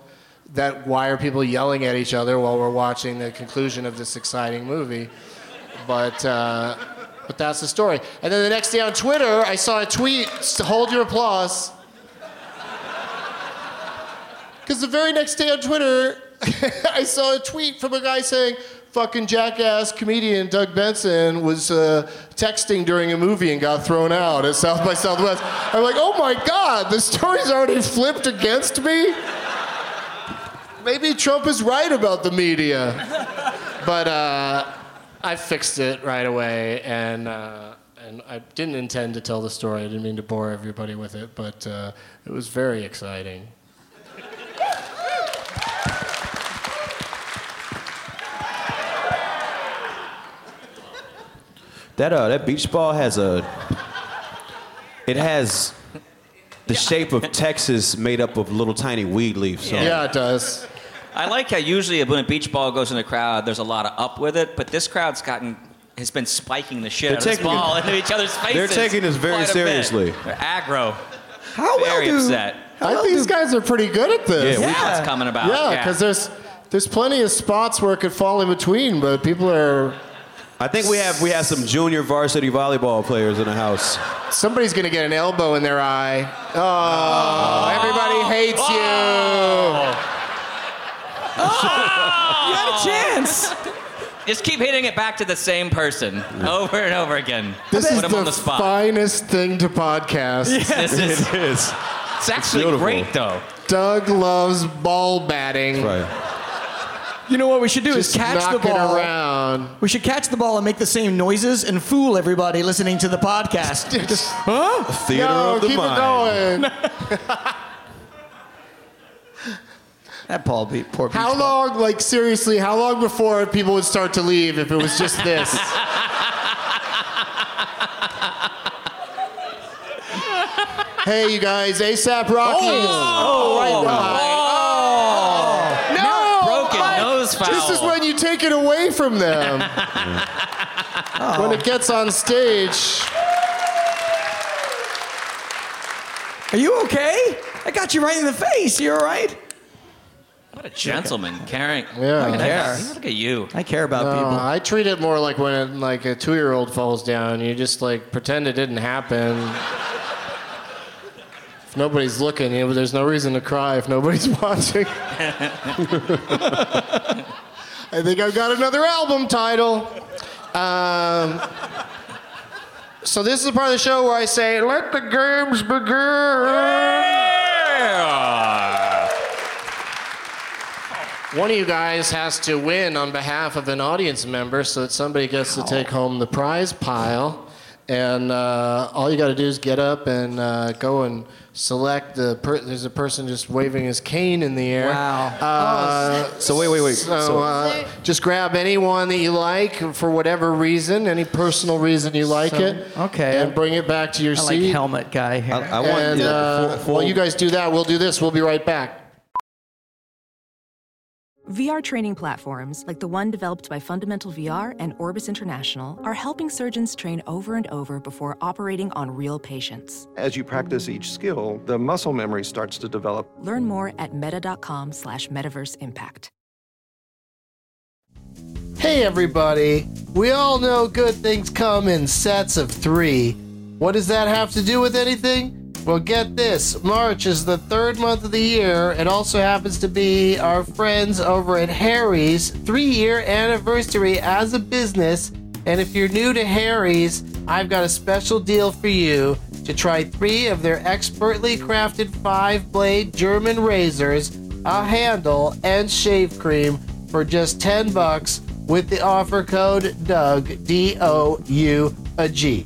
that why are people yelling at each other while we're watching the conclusion of this exciting movie. But uh, but that's the story. And then the next day on Twitter, I saw a tweet, "Hold your applause." Because the very next day on Twitter, I saw a tweet from a guy saying, "Fucking jackass comedian Doug Benson was uh, texting during a movie and got thrown out at South by Southwest." I'm like, oh my God, the story's already flipped against me? Maybe Trump is right about the media. But uh, I fixed it right away, and uh, and I didn't intend to tell the story. I didn't mean to bore everybody with it, but uh, it was very exciting. That uh, that beach ball has a, it has the yeah. shape of Texas made up of little tiny weed leaves. So. Yeah, it does. I like how usually when a beach ball goes in the crowd, there's a lot of up with it, but this crowd's gotten, has been spiking the shit they're out of this ball it, into each other's faces. They're taking this very seriously. They're aggro. How well Very do, upset. How I well think do, these guys are pretty good at this. Yeah, yeah. What's coming about. Yeah, because yeah. there's, there's plenty of spots where it could fall in between, but people are... I think we have we have some junior varsity volleyball players in the house. Somebody's gonna get an elbow in their eye. Oh, oh. Everybody hates oh. you. Oh. You had a chance. Just keep hitting it back to the same person over and over again. This Put is them the, on the spot. Finest thing to podcast. Yes, this is, it is. It's actually it's great though. Doug loves ball batting. That's right. You know what we should do Just is catch the ball. Around. We should catch the ball and make the same noises and fool everybody listening to the podcast. Just, huh? The theater no, of the keep mind. It going. That Paul beat poor. How beach long? Ball. Like seriously, how long before people would start to leave if it was just this? Hey, you guys, ASAP Rocky. Oh, oh right. Wow. Oh. No, broken I, nose foul. This is when you take it away from them. Oh. When it gets on stage. Are you okay? I got you right in the face. You all right? What a gentleman caring. Yeah. I care. Look at you. I care about no, people. I treat it more like when like a two-year-old falls down. You just like pretend it didn't happen. If nobody's looking, you know, there's no reason to cry if nobody's watching. I think I've got another album title. Um, so this is the part of the show where I say, let the games begin. Yeah. One of you guys has to win on behalf of an audience member so that somebody gets Ow. to take home the prize pile. And uh, all you got to do is get up and uh, go and select the per- there's a person just waving his cane in the air. Wow. Uh, oh, so wait, wait, wait. So, so uh, just grab anyone that you like for whatever reason, any personal reason you like so, it. Okay. And bring it back to your I seat. I like helmet guy here. I, I want and, yeah, uh, full, full. While you guys do that, we'll do this. We'll be right back. V R training platforms, like the one developed by Fundamental V R and Orbis International, are helping surgeons train over and over before operating on real patients. As you practice each skill, the muscle memory starts to develop. Learn more at meta.com slash metaverse impact. Hey, everybody. We all know good things come in sets of three. What does that have to do with anything? Well, get this. March is the third month of the year. It also happens to be our friends over at Harry's three-year anniversary as a business. And if you're new to Harry's, I've got a special deal for you to try three of their expertly crafted five-blade German razors, a handle, and shave cream for just ten bucks with the offer code Doug, D O U G.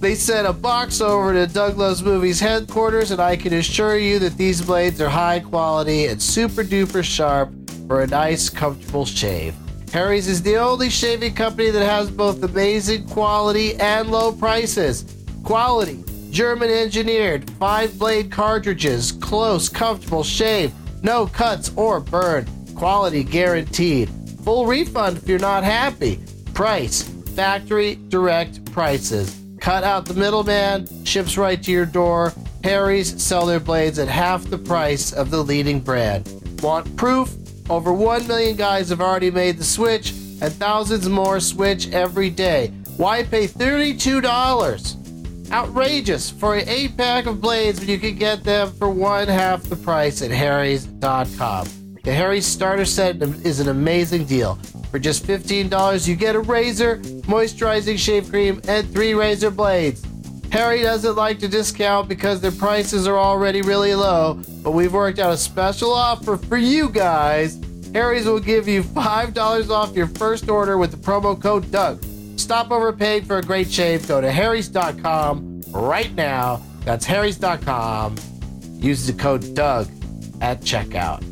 They sent a box over to Doug Loves Movies headquarters, and I can assure you that these blades are high quality and super duper sharp for a nice, comfortable shave. Harry's is the only shaving company that has both amazing quality and low prices. Quality, German engineered, five blade cartridges, close, comfortable shave, no cuts or burn. Quality guaranteed. Full refund if you're not happy. Price, factory direct prices. Cut out the middleman, ships right to your door. Harry's sell their blades at half the price of the leading brand. Want proof? Over one million guys have already made the switch, and thousands more switch every day. Why pay thirty-two dollars? Outrageous for an eight pack of blades when you can get them for one half the price at harrys dot com. The Harry's starter set is an amazing deal. For just fifteen dollars, you get a razor, moisturizing shave cream, and three razor blades. Harry doesn't like to discount because their prices are already really low, but we've worked out a special offer for you guys. Harry's will give you five dollars off your first order with the promo code Doug. Stop overpaying for a great shave. Go to harrys dot com right now. That's harrys dot com. Use the code Doug at checkout.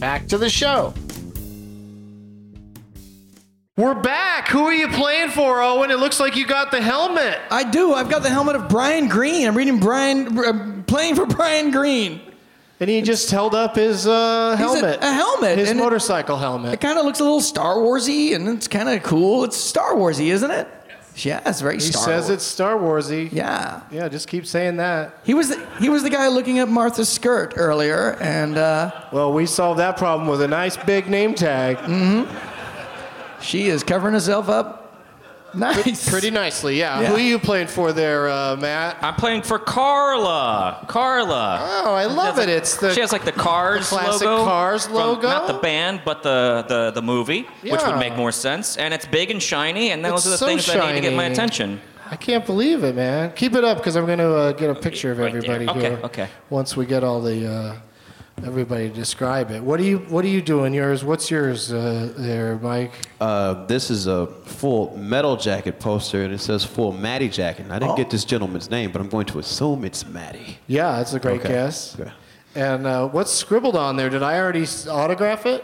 Back to the show. We're back. Who are you playing for, Owen? It looks like you got the helmet. I do. I've got the helmet of Brian Greene. I'm reading Brian, I'm playing for Brian Greene. And he just held up his uh, helmet. A, a helmet. His and motorcycle it, helmet. It kind of looks a little Star Wars-y, and it's kind of cool. It's Star Wars-y, isn't it? Yes. Yeah, it's very he Star Wars. He says it's Star Wars-y. Yeah. Yeah, just keep saying that. He was the, he was the guy looking up Martha's skirt earlier, and... Uh, well, we solved that problem with a nice big name tag. Mm-hmm. She is covering herself up nice. Pretty nicely, yeah. yeah. Who are you playing for there, uh, Matt? I'm playing for Carla. Carla. Oh, I love it. Like, it's the She has like the Cars the classic logo. Cars logo. From, not the band, but the, the, the movie, yeah. which would make more sense. And it's big and shiny, and those it's are the so things shiny. that need to get my attention. I can't believe it, man. Keep it up, because I'm going to uh, get a picture of everybody right okay, here okay. once we get all the... Uh, Everybody describe it. What do you What do you do in yours? What's yours uh, there, Mike? Uh, this is a full metal jacket poster, and it says full Matty jacket. And I didn't oh. get this gentleman's name, but I'm going to assume it's Matty. Yeah, that's a great okay. guess. Okay. And uh, what's scribbled on there? Did I already autograph it?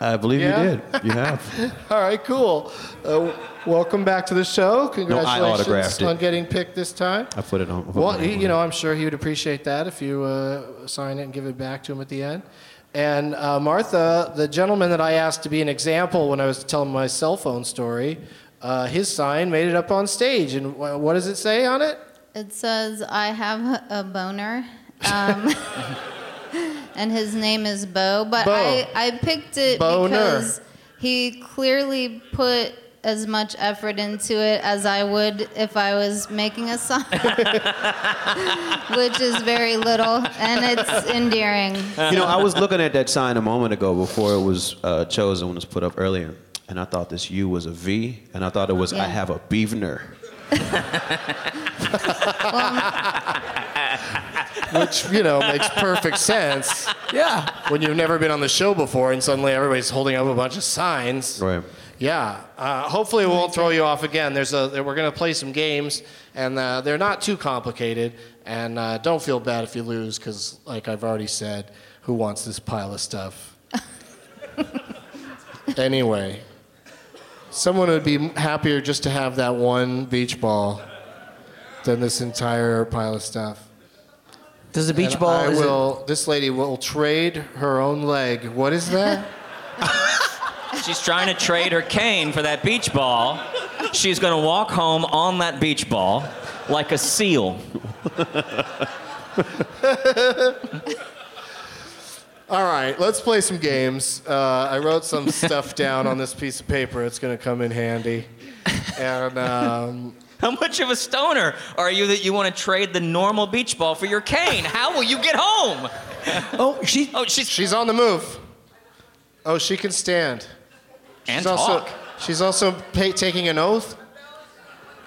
I believe yeah? you did. You have. All right, cool. Uh, welcome back to the show. Congratulations no, on getting picked this time. I put it on. Put well, it on he, you know, I'm sure he would appreciate that if you uh, sign it and give it back to him at the end. And uh, Martha, the gentleman that I asked to be an example when I was telling my cell phone story, uh, his sign made it up on stage. And w- what does it say on it? It says, I have a boner. Um, and his name is Bo. But Bo. I, I picked it Bo because Ner. He clearly put as much effort into it as I would if I was making a song, which is very little, and it's endearing. You know, I was looking at that sign a moment ago before it was uh, chosen when it was put up earlier, and I thought this U was a V, and I thought it was yeah. I have a beavener. Well, which, you know, makes perfect sense. Yeah. When you've never been on the show before, and suddenly everybody's holding up a bunch of signs. Right. Yeah. Uh, hopefully, it won't throw you off again. There's a we're going to play some games, and uh, they're not too complicated. And uh, don't feel bad if you lose, because, like I've already said, who wants this pile of stuff? Anyway, someone would be happier just to have that one beach ball than this entire pile of stuff. Does the beach and ball? I is will. It... This lady will trade her own leg. What is that? She's trying to trade her cane for that beach ball. She's going to walk home on that beach ball like a seal. All right, let's play some games. Uh, I wrote some stuff down on this piece of paper. It's going to come in handy. And um, how much of a stoner are you that you want to trade the normal beach ball for your cane? How will you get home? Oh, she, oh she's... she's on the move. Oh, she can stand. She's and also, talk. She's also pay, taking an oath.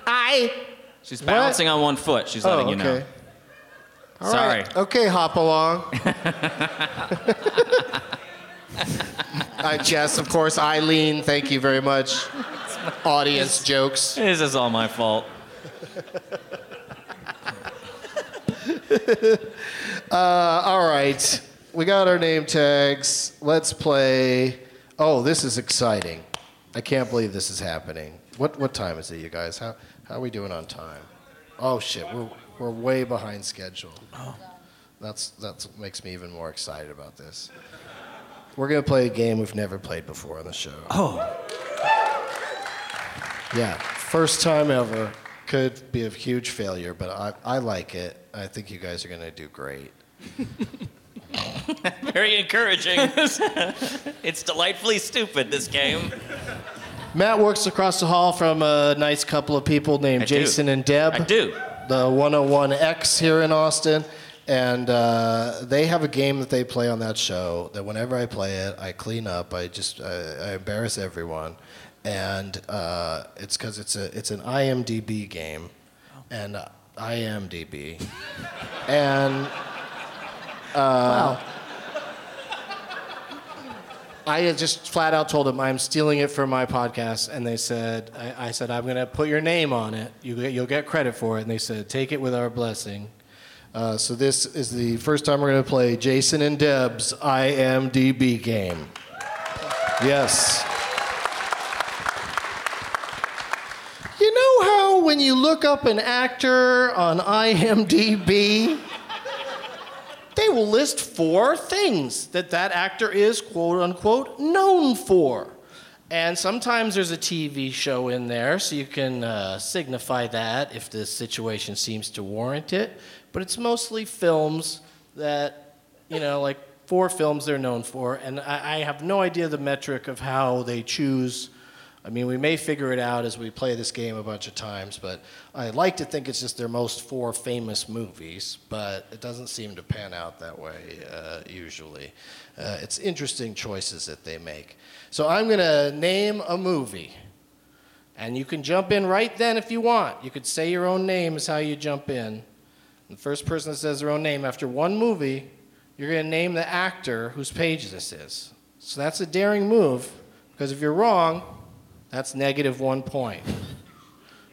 I. She's balancing what? On one foot. She's oh, letting you okay. know. All Sorry. Right. Okay, hop along. I Jess, of course. Eileen, thank you very much. Audience this, jokes. This is all my fault. uh, all right. We got our name tags. Let's play. Oh, this is exciting. I can't believe this is happening. What what time is it, you guys? How how are we doing on time? Oh shit, we're we're way behind schedule. Oh. That's that's what makes me even more excited about this. We're gonna play a game we've never played before on the show. Oh. Yeah. First time ever. Could be a huge failure, but I, I like it. I think you guys are gonna do great. Very encouraging. It's delightfully stupid, this game. Matt works across the hall from a nice couple of people named I Jason do. and Deb. I do. The one oh one X here in Austin. And uh, they have a game that they play on that show that whenever I play it, I clean up. I just I, I embarrass everyone. And uh, it's because it's a it's an IMDb game. And uh, IMDb. And... Uh, wow. I just flat out told them I'm stealing it for my podcast, and they said, I, I said, I'm going to put your name on it. You, you'll get credit for it. And they said, take it with our blessing. Uh, so this is the first time we're going to play Jason and Deb's IMDb game. Yes. You know how when you look up an actor on IMDb... they will list four things that that actor is, quote unquote, known for. And sometimes there's a T V show in there, so you can uh, signify that if the situation seems to warrant it. But it's mostly films that, you know, like four films they're known for. And I, I have no idea the metric of how they choose. I mean, we may figure it out as we play this game a bunch of times, but I like to think it's just their most four famous movies, but it doesn't seem to pan out that way uh, usually. Uh, it's interesting choices that they make. So I'm going to name a movie, and you can jump in right then if you want. You could say your own name is how you jump in. And the first person that says their own name after one movie, you're going to name the actor whose page this is. So that's a daring move, because if you're wrong... that's negative one point.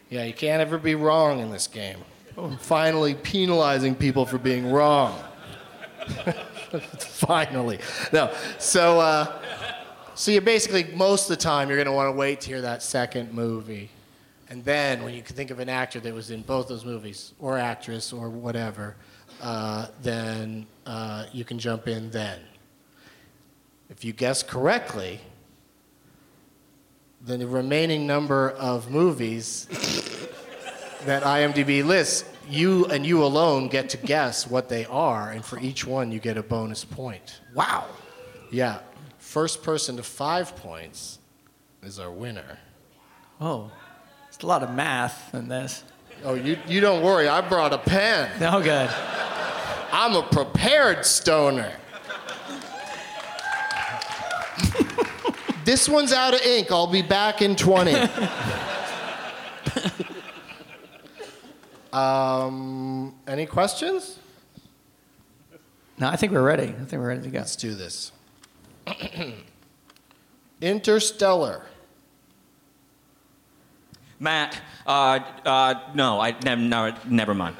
Yeah, you can't ever be wrong in this game. I'm finally penalizing people for being wrong. Finally. No. So, uh, so you basically, most of the time, you're going to want to wait to hear that second movie. And then when you can think of an actor that was in both those movies, or actress, or whatever, uh, then uh, you can jump in then. If you guess correctly, then the remaining number of movies that IMDb lists, you and you alone get to guess what they are, and for each one you get a bonus point. Wow. Yeah. First person to five points is our winner. Oh. It's a lot of math in this. Oh, you you don't worry. I brought a pen. No good. I'm a prepared stoner. This one's out of ink. I'll be back in twenty. um, any questions? No, I think we're ready. I think we're ready to go. Let's do this. Interstellar. Matt, uh, uh, no, I ne- no, never mind.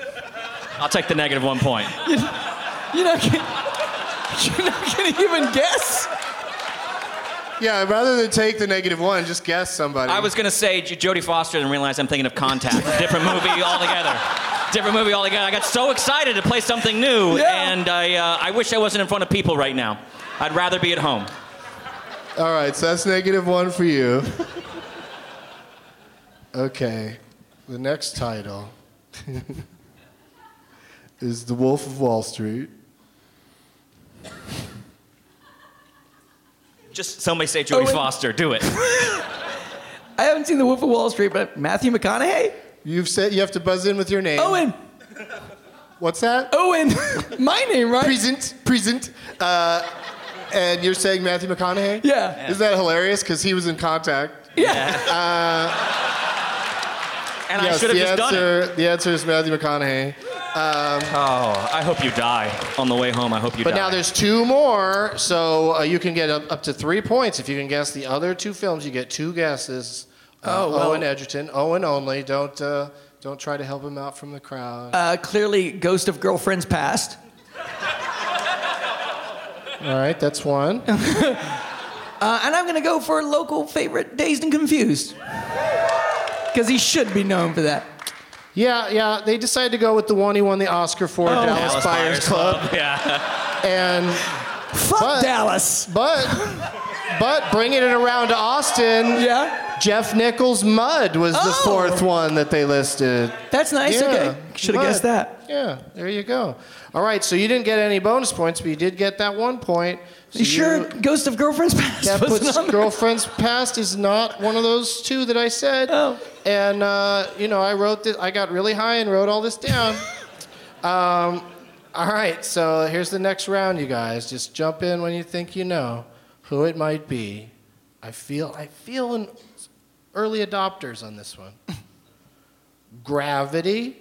I'll take the negative one point. You're, you're not going to even guess? Yeah, rather than take the negative one, just guess somebody. I was going to say J- Jodie Foster and realize I'm thinking of Contact. Different movie altogether. Different movie altogether. I got so excited to play something new, yeah. and I, uh, I wish I wasn't in front of people right now. I'd rather be at home. All right, so that's negative one for you. Okay, the next title is The Wolf of Wall Street. Just somebody say Jodie oh, Foster, do it. I haven't seen The Wolf of Wall Street, but Matthew McConaughey? You've said you have to buzz in with your name. Owen. What's that? Owen. My name, right? Present, present. Uh, and you're saying Matthew McConaughey? Yeah. yeah. Isn't that hilarious? Because he was in Contact. Yeah. Uh, And yes, I should have just answer, done it. The answer is Matthew McConaughey. Um, oh, I hope you die on the way home. I hope you but die. But now there's two more, so uh, you can get up, up to three points. If you can guess the other two films, you get two guesses. Uh, oh, well, Owen Edgerton, Owen only. Don't uh, don't try to help him out from the crowd. Uh, clearly, Ghost of Girlfriends Past. All right, that's one. uh, and I'm going to go for local favorite, Dazed and Confused. Because he should be known for that. Yeah, yeah. They decided to go with the one he won the Oscar for, oh, Dallas, Dallas Buyers, Buyers Club. Club. Yeah. And fuck but, Dallas. But but bringing it around to Austin. Yeah. Jeff Nichols' Mud was oh. the fourth one that they listed. That's nice. Yeah. Okay. Should have guessed that. Yeah. There you go. All right. So you didn't get any bonus points, but you did get that one point. So you sure Ghost of Girlfriends Past that was puts number? Girlfriends Past is not one of those two that I said. Oh. And, uh, you know, I wrote this. I got really high and wrote all this down. um, all right. So here's the next round, you guys. Just jump in when you think you know who it might be. I feel I feel an early adopters on this one. Gravity.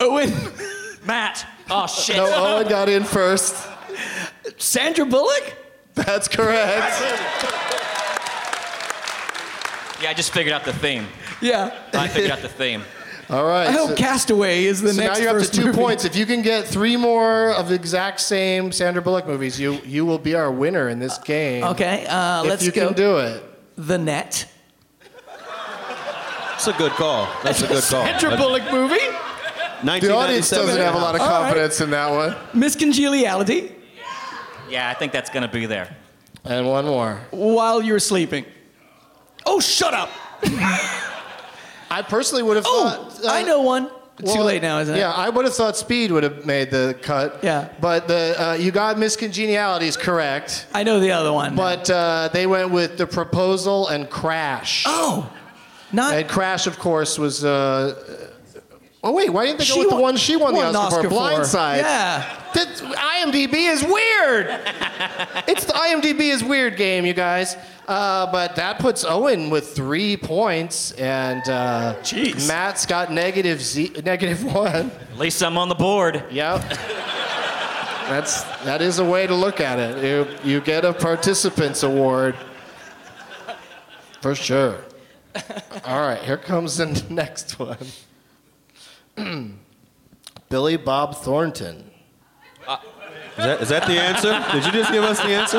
Owen. Matt. Oh, shit. No, Owen got in first. Sandra Bullock? That's correct. Yeah, I just figured out the theme. Yeah. I figured out the theme. All right. I hope so, Castaway is the so next So now you're up to two movie. points. If you can get three more of the exact same Sandra Bullock movies, you you will be our winner in this game. Uh, okay, uh, let's go. If you can do it. The Net. That's a good call. That's a good call. Sandra Bullock movie? The audience doesn't have a lot of confidence right. in that one. Miss Congeniality. Yeah, I think that's going to be there. And one more. While You're Sleeping. Oh, shut up. I personally would have oh, thought... Uh, I know one. Well, too late now, isn't it? Yeah, I would have thought Speed would have made the cut. Yeah. But the uh, you got Miss Congeniality is correct. I know the other one. But uh, they went with The Proposal and Crash. Oh. Not... And Crash, of course, was... Uh, Oh, wait, why didn't they go she with won, the one she won, won the Oscar, Oscar for? Blindside. Yeah. That's, IMDb is weird. It's the IMDb is weird game, you guys. Uh, but that puts Owen with three points, and uh, Jeez. Matt's got negative, Z, negative one. At least I'm on the board. Yep. That's, that is a way to look at it. You, you get a participants award. For sure. All right, here comes the next one. Billy Bob Thornton. Uh, is, that, is that the answer? Did you just give us the answer?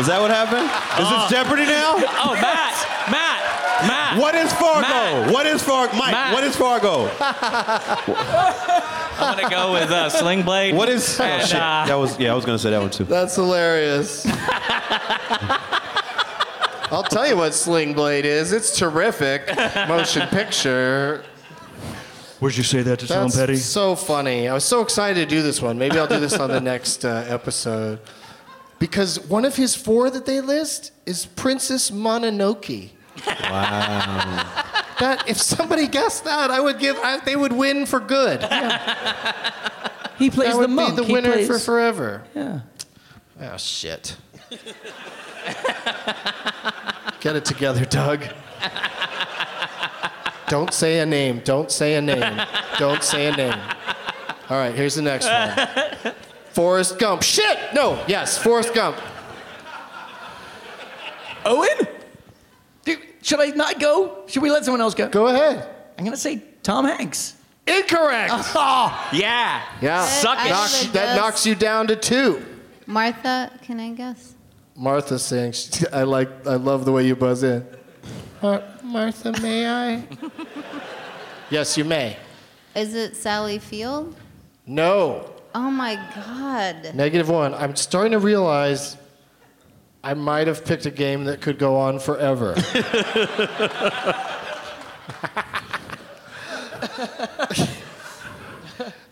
Is that what happened? Is uh, this Jeopardy now? Oh, Matt, Matt, Matt. What is Fargo? Matt, what is Fargo? Mike, Matt. What is Fargo? I'm gonna go with uh, Sling Blade. What is? Oh, and, shit. Uh, that was yeah. I was gonna say that one too. That's hilarious. I'll tell you what Sling Blade is. It's terrific motion picture. Where'd you say that to Tom Petty? That's so funny. I was so excited to do this one. Maybe I'll do this on the next uh, episode. Because one of his four that they list is Princess Mononoke. Wow. That, if somebody guessed that, I would give. I, they would win for good. Yeah. He plays the monk. That would be the he winner plays... for forever. Yeah. Oh, shit. Get it together, Doug. Don't say a name. Don't say a name. Don't say a name. All right, here's the next one. Forrest Gump. Shit! No, yes, Forrest Gump. Owen? Dude, should I not go? Should we let someone else go? Go ahead. I'm going to say Tom Hanks. Incorrect! Oh, yeah. Yeah. Suck it. Knocks, that knocks you down to two. Martha, can I guess? Martha's saying, she, I like, I love the way you buzz in. Mar- Martha, may I? Yes, you may. Is it Sally Field? No. Oh my God. Negative one. I'm starting to realize I might have picked a game that could go on forever.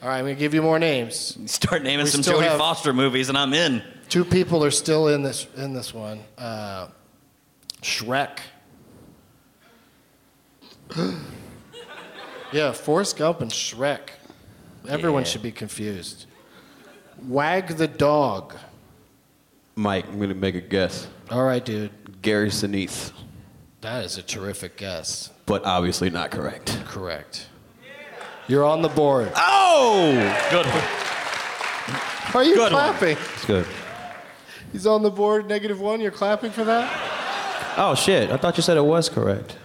All right, I'm going to give you more names. Start naming we some Jodie Foster movies and I'm in. Two people are still in this in this one. Uh, Shrek. Yeah, Forrest Gump and Shrek. Everyone yeah. should be confused. Wag the Dog. Mike, I'm going to make a guess. All right, dude. Gary Sinise. That is a terrific guess. But obviously not correct. Correct. Yeah. You're on the board. Oh! Good one. Are you good clapping? One. It's good. He's on the board, negative one. You're clapping for that? Oh, shit. I thought you said it was correct.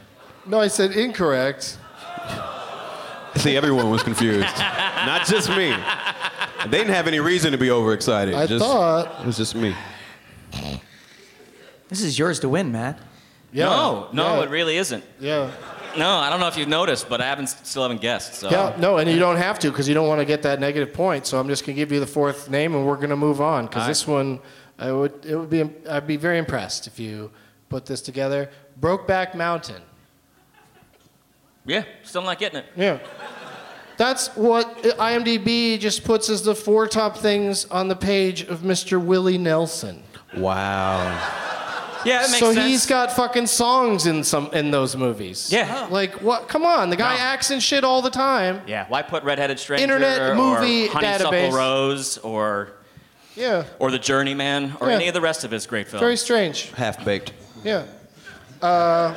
No, I said incorrect. See, everyone was confused. Not just me. They didn't have any reason to be overexcited. I just, thought... It was just me. This is yours to win, Matt. Yeah. No, no, yeah. It really isn't. Yeah. No, I don't know if you've noticed, but I haven't, still haven't guessed. So. Yeah, no, and you don't have to because you don't want to get that negative point, so I'm just going to give you the fourth name and we're going to move on because right. this one, I would, it would be, I'd be very impressed if you put this together. Brokeback Mountain. Yeah, still not getting it. Yeah. That's what IMDb just puts as the four top things on the page of Mister Willie Nelson. Wow. Yeah, that makes so sense. So he's got fucking songs in some in those movies. Yeah. Oh. Like, what? Come on, the guy no. acts in shit all the time. Yeah, why put Redheaded Stranger Internet movie or Honeysuckle database. Rose or, yeah. or The Journeyman or yeah. any of the rest of his great films? Very strange. Half-Baked. Yeah. Uh,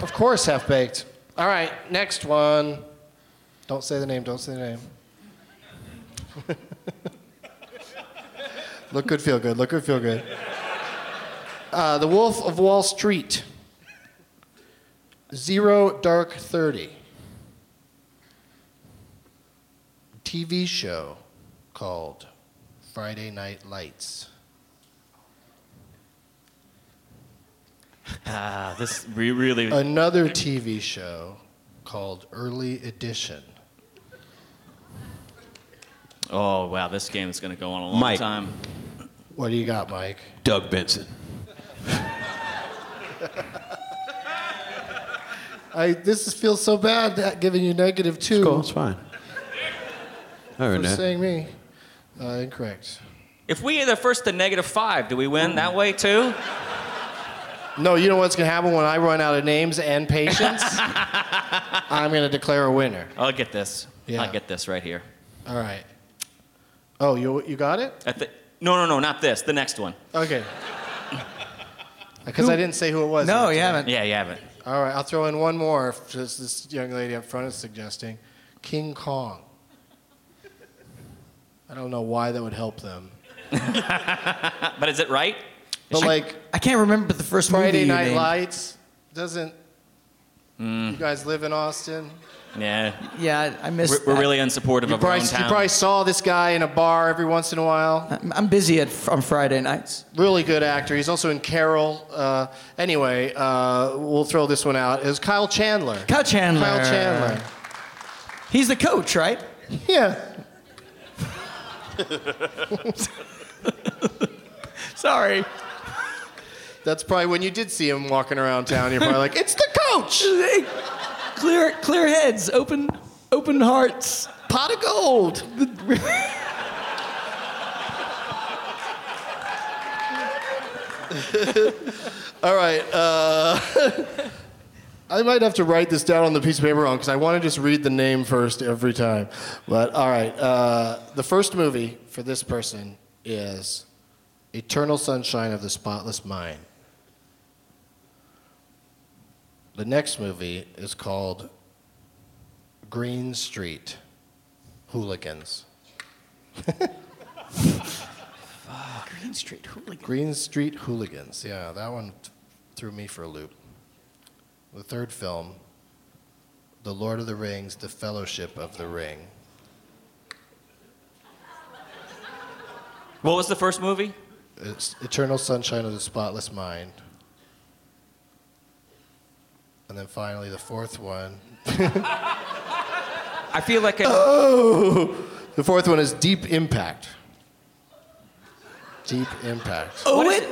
of course, Half-Baked. All right, next one. Don't say the name, don't say the name. Look good, feel good, look good, feel good. Uh, The Wolf of Wall Street. Zero Dark Thirty. T V show called Friday Night Lights. Ah, this re- really... Another T V show called Early Edition. Oh, wow, this game is going to go on a long Mike. Time. What do you got, Mike? Doug Benson. I. This feels so bad, giving you negative two. It's cool, it's fine. All right, for saying me. Uh, incorrect. If we are the first to negative five, do we win mm. that way, too? No, you know what's going to happen when I run out of names and patience? I'm going to declare a winner. I'll get this. Yeah. I'll get this right here. All right. Oh, you you got it? At the, no, no, no, not this. The next one. Okay. Because I didn't say who it was. No, you haven't. Yeah, you haven't. All right, I'll throw in one more, as this young lady up front is suggesting. King Kong. I don't know why that would help them. But is it right? But I, like I can't remember the first Friday movie Night Lights doesn't Mm. You guys live in Austin? Yeah. Yeah, I miss We're, we're really unsupportive you of probably, our own town. You probably saw this guy in a bar every once in a while. I'm busy at, on Friday nights. Really good actor. He's also in Carol. Uh, anyway, uh, we'll throw this one out. It was Kyle Chandler. Kyle Chandler. Kyle Chandler. He's the coach, right? Yeah. Sorry. That's probably when you did see him walking around town. You're probably like, it's the coach! Clear, clear heads, open, open hearts, pot of gold. All right. Uh, I might have to write this down on the piece of paper wrong because I want to just read the name first every time. But all right. Uh, the first movie for this person is Eternal Sunshine of the Spotless Mind. The next movie is called Green Street Hooligans. uh, Green Street Hooligans. Green Street Hooligans. Yeah, that one t- threw me for a loop. The third film, The Lord of the Rings, The Fellowship of the Ring. What was the first movie? It's Eternal Sunshine of the Spotless Mind. And then finally, the fourth one. I feel like... I... Oh! The fourth one is Deep Impact. Deep Impact. Owen?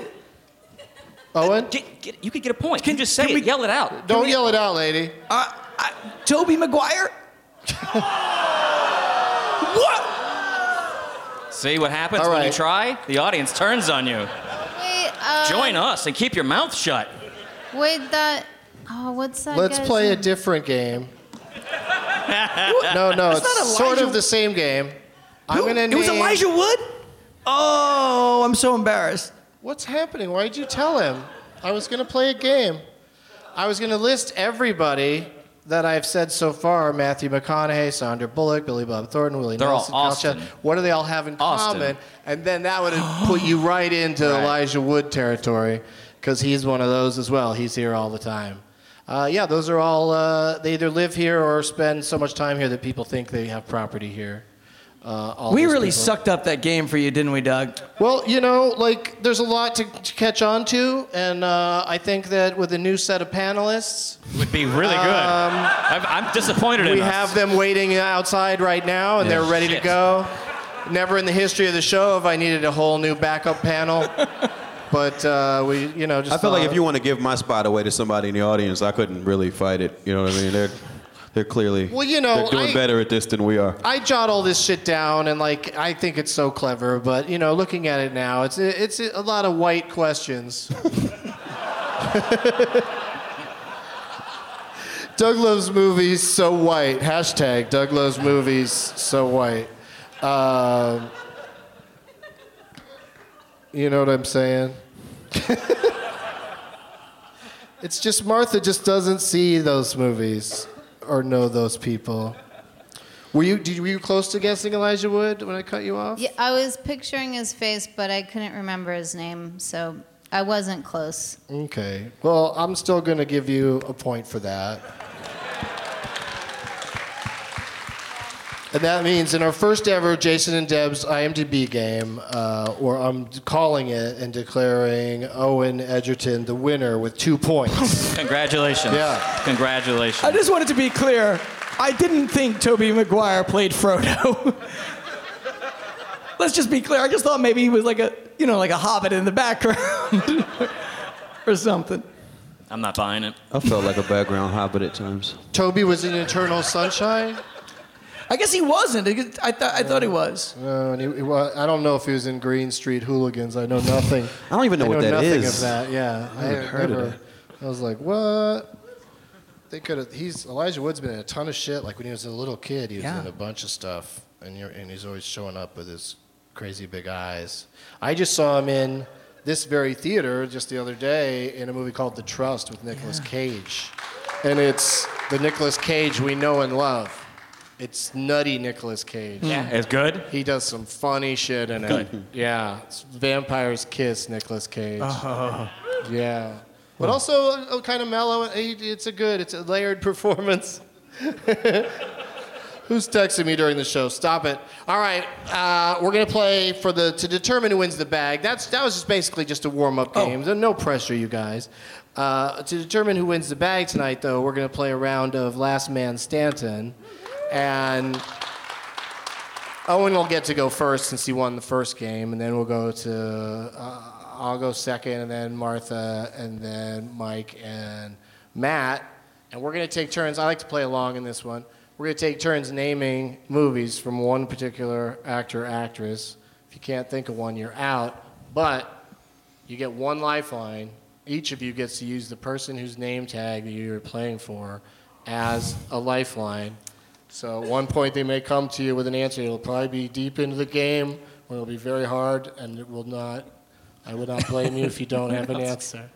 Owen? Get, get, you could get a point. Can, you can just say it. We, yell it out. Don't we, yell it out, lady. Uh, I, Tobey Maguire? What? See what happens right. when you try? The audience turns on you. Wait, uh, Join us and keep your mouth shut. Wait, that... Oh, what's that? Let's play name? a different game. no, no, That's it's sort of the same game. Who? I'm gonna name... It was Elijah Wood? Oh, I'm so embarrassed. What's happening? Why did you tell him? I was gonna play a game. I was gonna list everybody that I've said so far: Matthew McConaughey, Sandra Bullock, Billy Bob Thornton, Willie They're Nelson, all Austin. Kyle Ch- what do they all have in Austin. common? And then that would have put you right into right. Elijah Wood territory, because he's one of those as well. He's here all the time. Uh, yeah, those are all, uh, they either live here or spend so much time here that people think they have property here. Uh, all we really people. sucked up that game for you, didn't we, Doug? Well, you know, like, there's a lot to, to catch on to, and uh, I think that with a new set of panelists... Would be really good. Um, I'm, I'm disappointed in We us. have them waiting outside right now, and yeah, they're ready shit. to go. Never in the history of the show have I needed a whole new backup panel. But uh, we, you know, just. I feel like if you want to give my spot away to somebody in the audience, I couldn't really fight it. You know what I mean? They're, they're clearly. Well, you know, they're doing I, better at this than we are. I jot all this shit down, and like, I think it's so clever. But you know, looking at it now, it's it's a lot of white questions. Doug loves movies so white. Hashtag Doug loves movies so white. Uh, You know what I'm saying? It's just Martha just doesn't see those movies or know those people. Were you did, were you close to guessing Elijah Wood when I cut you off? Yeah, I was picturing his face, but I couldn't remember his name, so I wasn't close. Okay. Well, I'm still going to give you a point for that. And that means in our first ever Jason and Deb's IMDb game, uh, where I'm calling it and declaring Owen Edgerton the winner with two points. Congratulations. Yeah. Congratulations. I just wanted to be clear. I didn't think Tobey Maguire played Frodo. Let's just be clear. I just thought maybe he was like a, you know, like a hobbit in the background or something. I'm not buying it. I felt like a background hobbit at times. Tobey was in Eternal Sunshine? I guess he wasn't. I, th- I yeah. thought he was. No, and he, he, well, I don't know if he was in Green Street Hooligans. I know nothing. I don't even know, know what that is. I know nothing of that, yeah. I, I haven't heard never, of it. I was like, what? They could have, he's, Elijah Wood's been in a ton of shit. Like when he was a little kid, he was yeah. in a bunch of stuff. And, you're, and he's always showing up with his crazy big eyes. I just saw him in this very theater just the other day in a movie called The Trust with Nicolas yeah. Cage. And it's the Nicolas Cage we know and love. It's nutty Nicolas Cage. Yeah, it's good. He does some funny shit in it. Good. Yeah, it's Vampire's Kiss Nicolas Cage. Oh. Yeah, But also kind of mellow. It's a good, it's a layered performance. Who's texting me during the show? Stop it. All right, uh, we're going to play for the to determine who wins the bag. That's That was just basically just a warm-up game. Oh. No pressure, you guys. Uh, to determine who wins the bag tonight, though, we're going to play a round of Last Man Stanton. And Owen will get to go first since he won the first game, and then we'll go to... Uh, I'll go second, and then Martha, and then Mike, and Matt. And we're going to take turns. I like to play along in this one. We're going to take turns naming movies from one particular actor or actress. If you can't think of one, you're out. But you get one lifeline. Each of you gets to use the person whose name tag that you're playing for as a lifeline. So at one point, they may come to you with an answer. It'll probably be deep into the game, where it'll be very hard, and it will not... I would not blame you if you don't have an answer.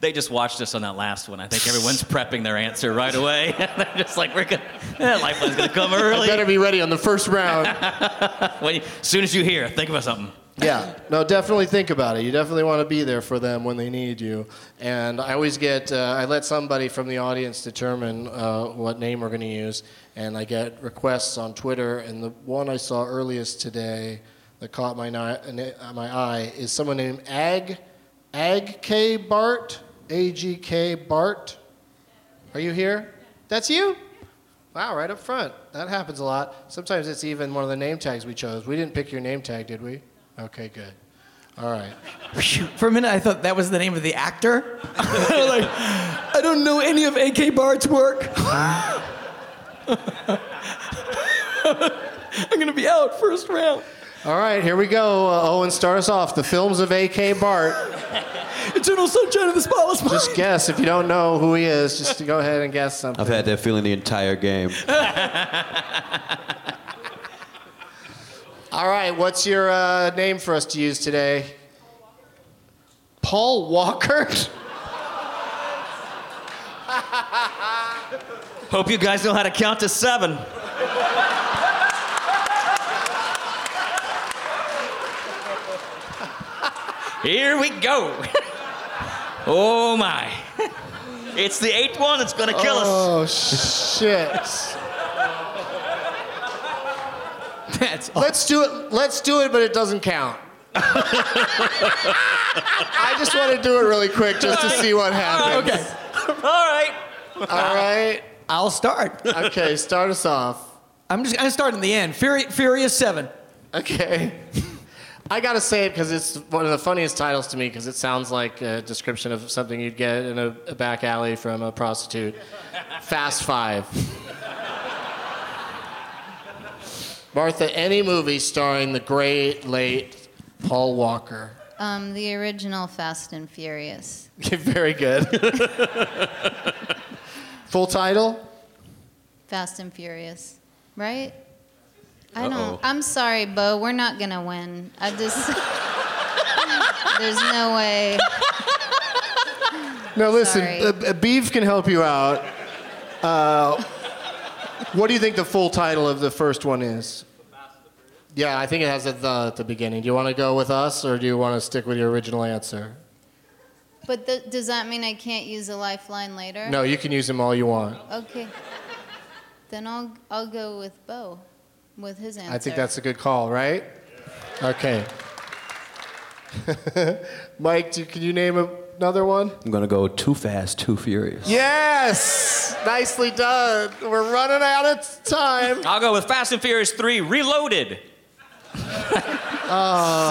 They just watched us on that last one. I think everyone's prepping their answer right away. They're just like, we're gonna, that lifeline's going to come early. I better be ready on the first round. When you, as soon as you hear, think about something. Yeah. No, definitely think about it. You definitely want to be there for them when they need you. And I always get, uh, I let somebody from the audience determine uh, what name we're going to use. And I get requests on Twitter. And the one I saw earliest today that caught my my eye is someone named Ag Ag K Bart A G K Bart. Are you here? That's you? Wow, right up front. That happens a lot. Sometimes it's even one of the name tags we chose. We didn't pick your name tag, did we? Okay, good. All right. For a minute, I thought that was the name of the actor. Like, I don't know any of A K Bart's work. I'm gonna be out first round. All right, here we go. Uh, Owen, start us off. The films of A K Bart. Eternal Sunshine of the Spotless Mind. Just guess. If you don't know who he is, just go ahead and guess something. I've had that feeling the entire game. All right, what's your uh, name for us to use today? Paul Walker? Hope you guys know how to count to seven. Here we go. Oh, my. It's the eighth one that's going to kill oh, us. Oh, shit. That's awesome. Let's do it. Let's do it, but it doesn't count. I just want to do it really quick just to see what happens. Okay. All right. All right. I'll start. Okay, start us off. I'm just going to start in the end. Fur- Furious seven. Okay. I gotta say it because it's one of the funniest titles to me because it sounds like a description of something you'd get in a, a back alley from a prostitute. Fast Five. Martha, any movie starring the great, late Paul Walker? Um, the original Fast and Furious. Very good. Full title? Fast and Furious, right? I don't. Uh-oh. I'm sorry, Bo. We're not gonna win. I just. There's no way. No, listen. Uh, Beef can help you out. Uh, what do you think the full title of the first one is? Yeah, I think it has a "the" at the beginning. Do you want to go with us, or do you want to stick with your original answer? But the, does that mean I can't use a lifeline later? No, you can use them all you want. Okay. Then I'll I'll go with Bo. With his answer. I think that's a good call, right? Yeah. Okay. Mike, do, can you name a, another one? I'm going to go Too Fast, Too Furious. Yes! Nicely done. We're running out of time. I'll go with Fast and Furious three, Reloaded. Oh.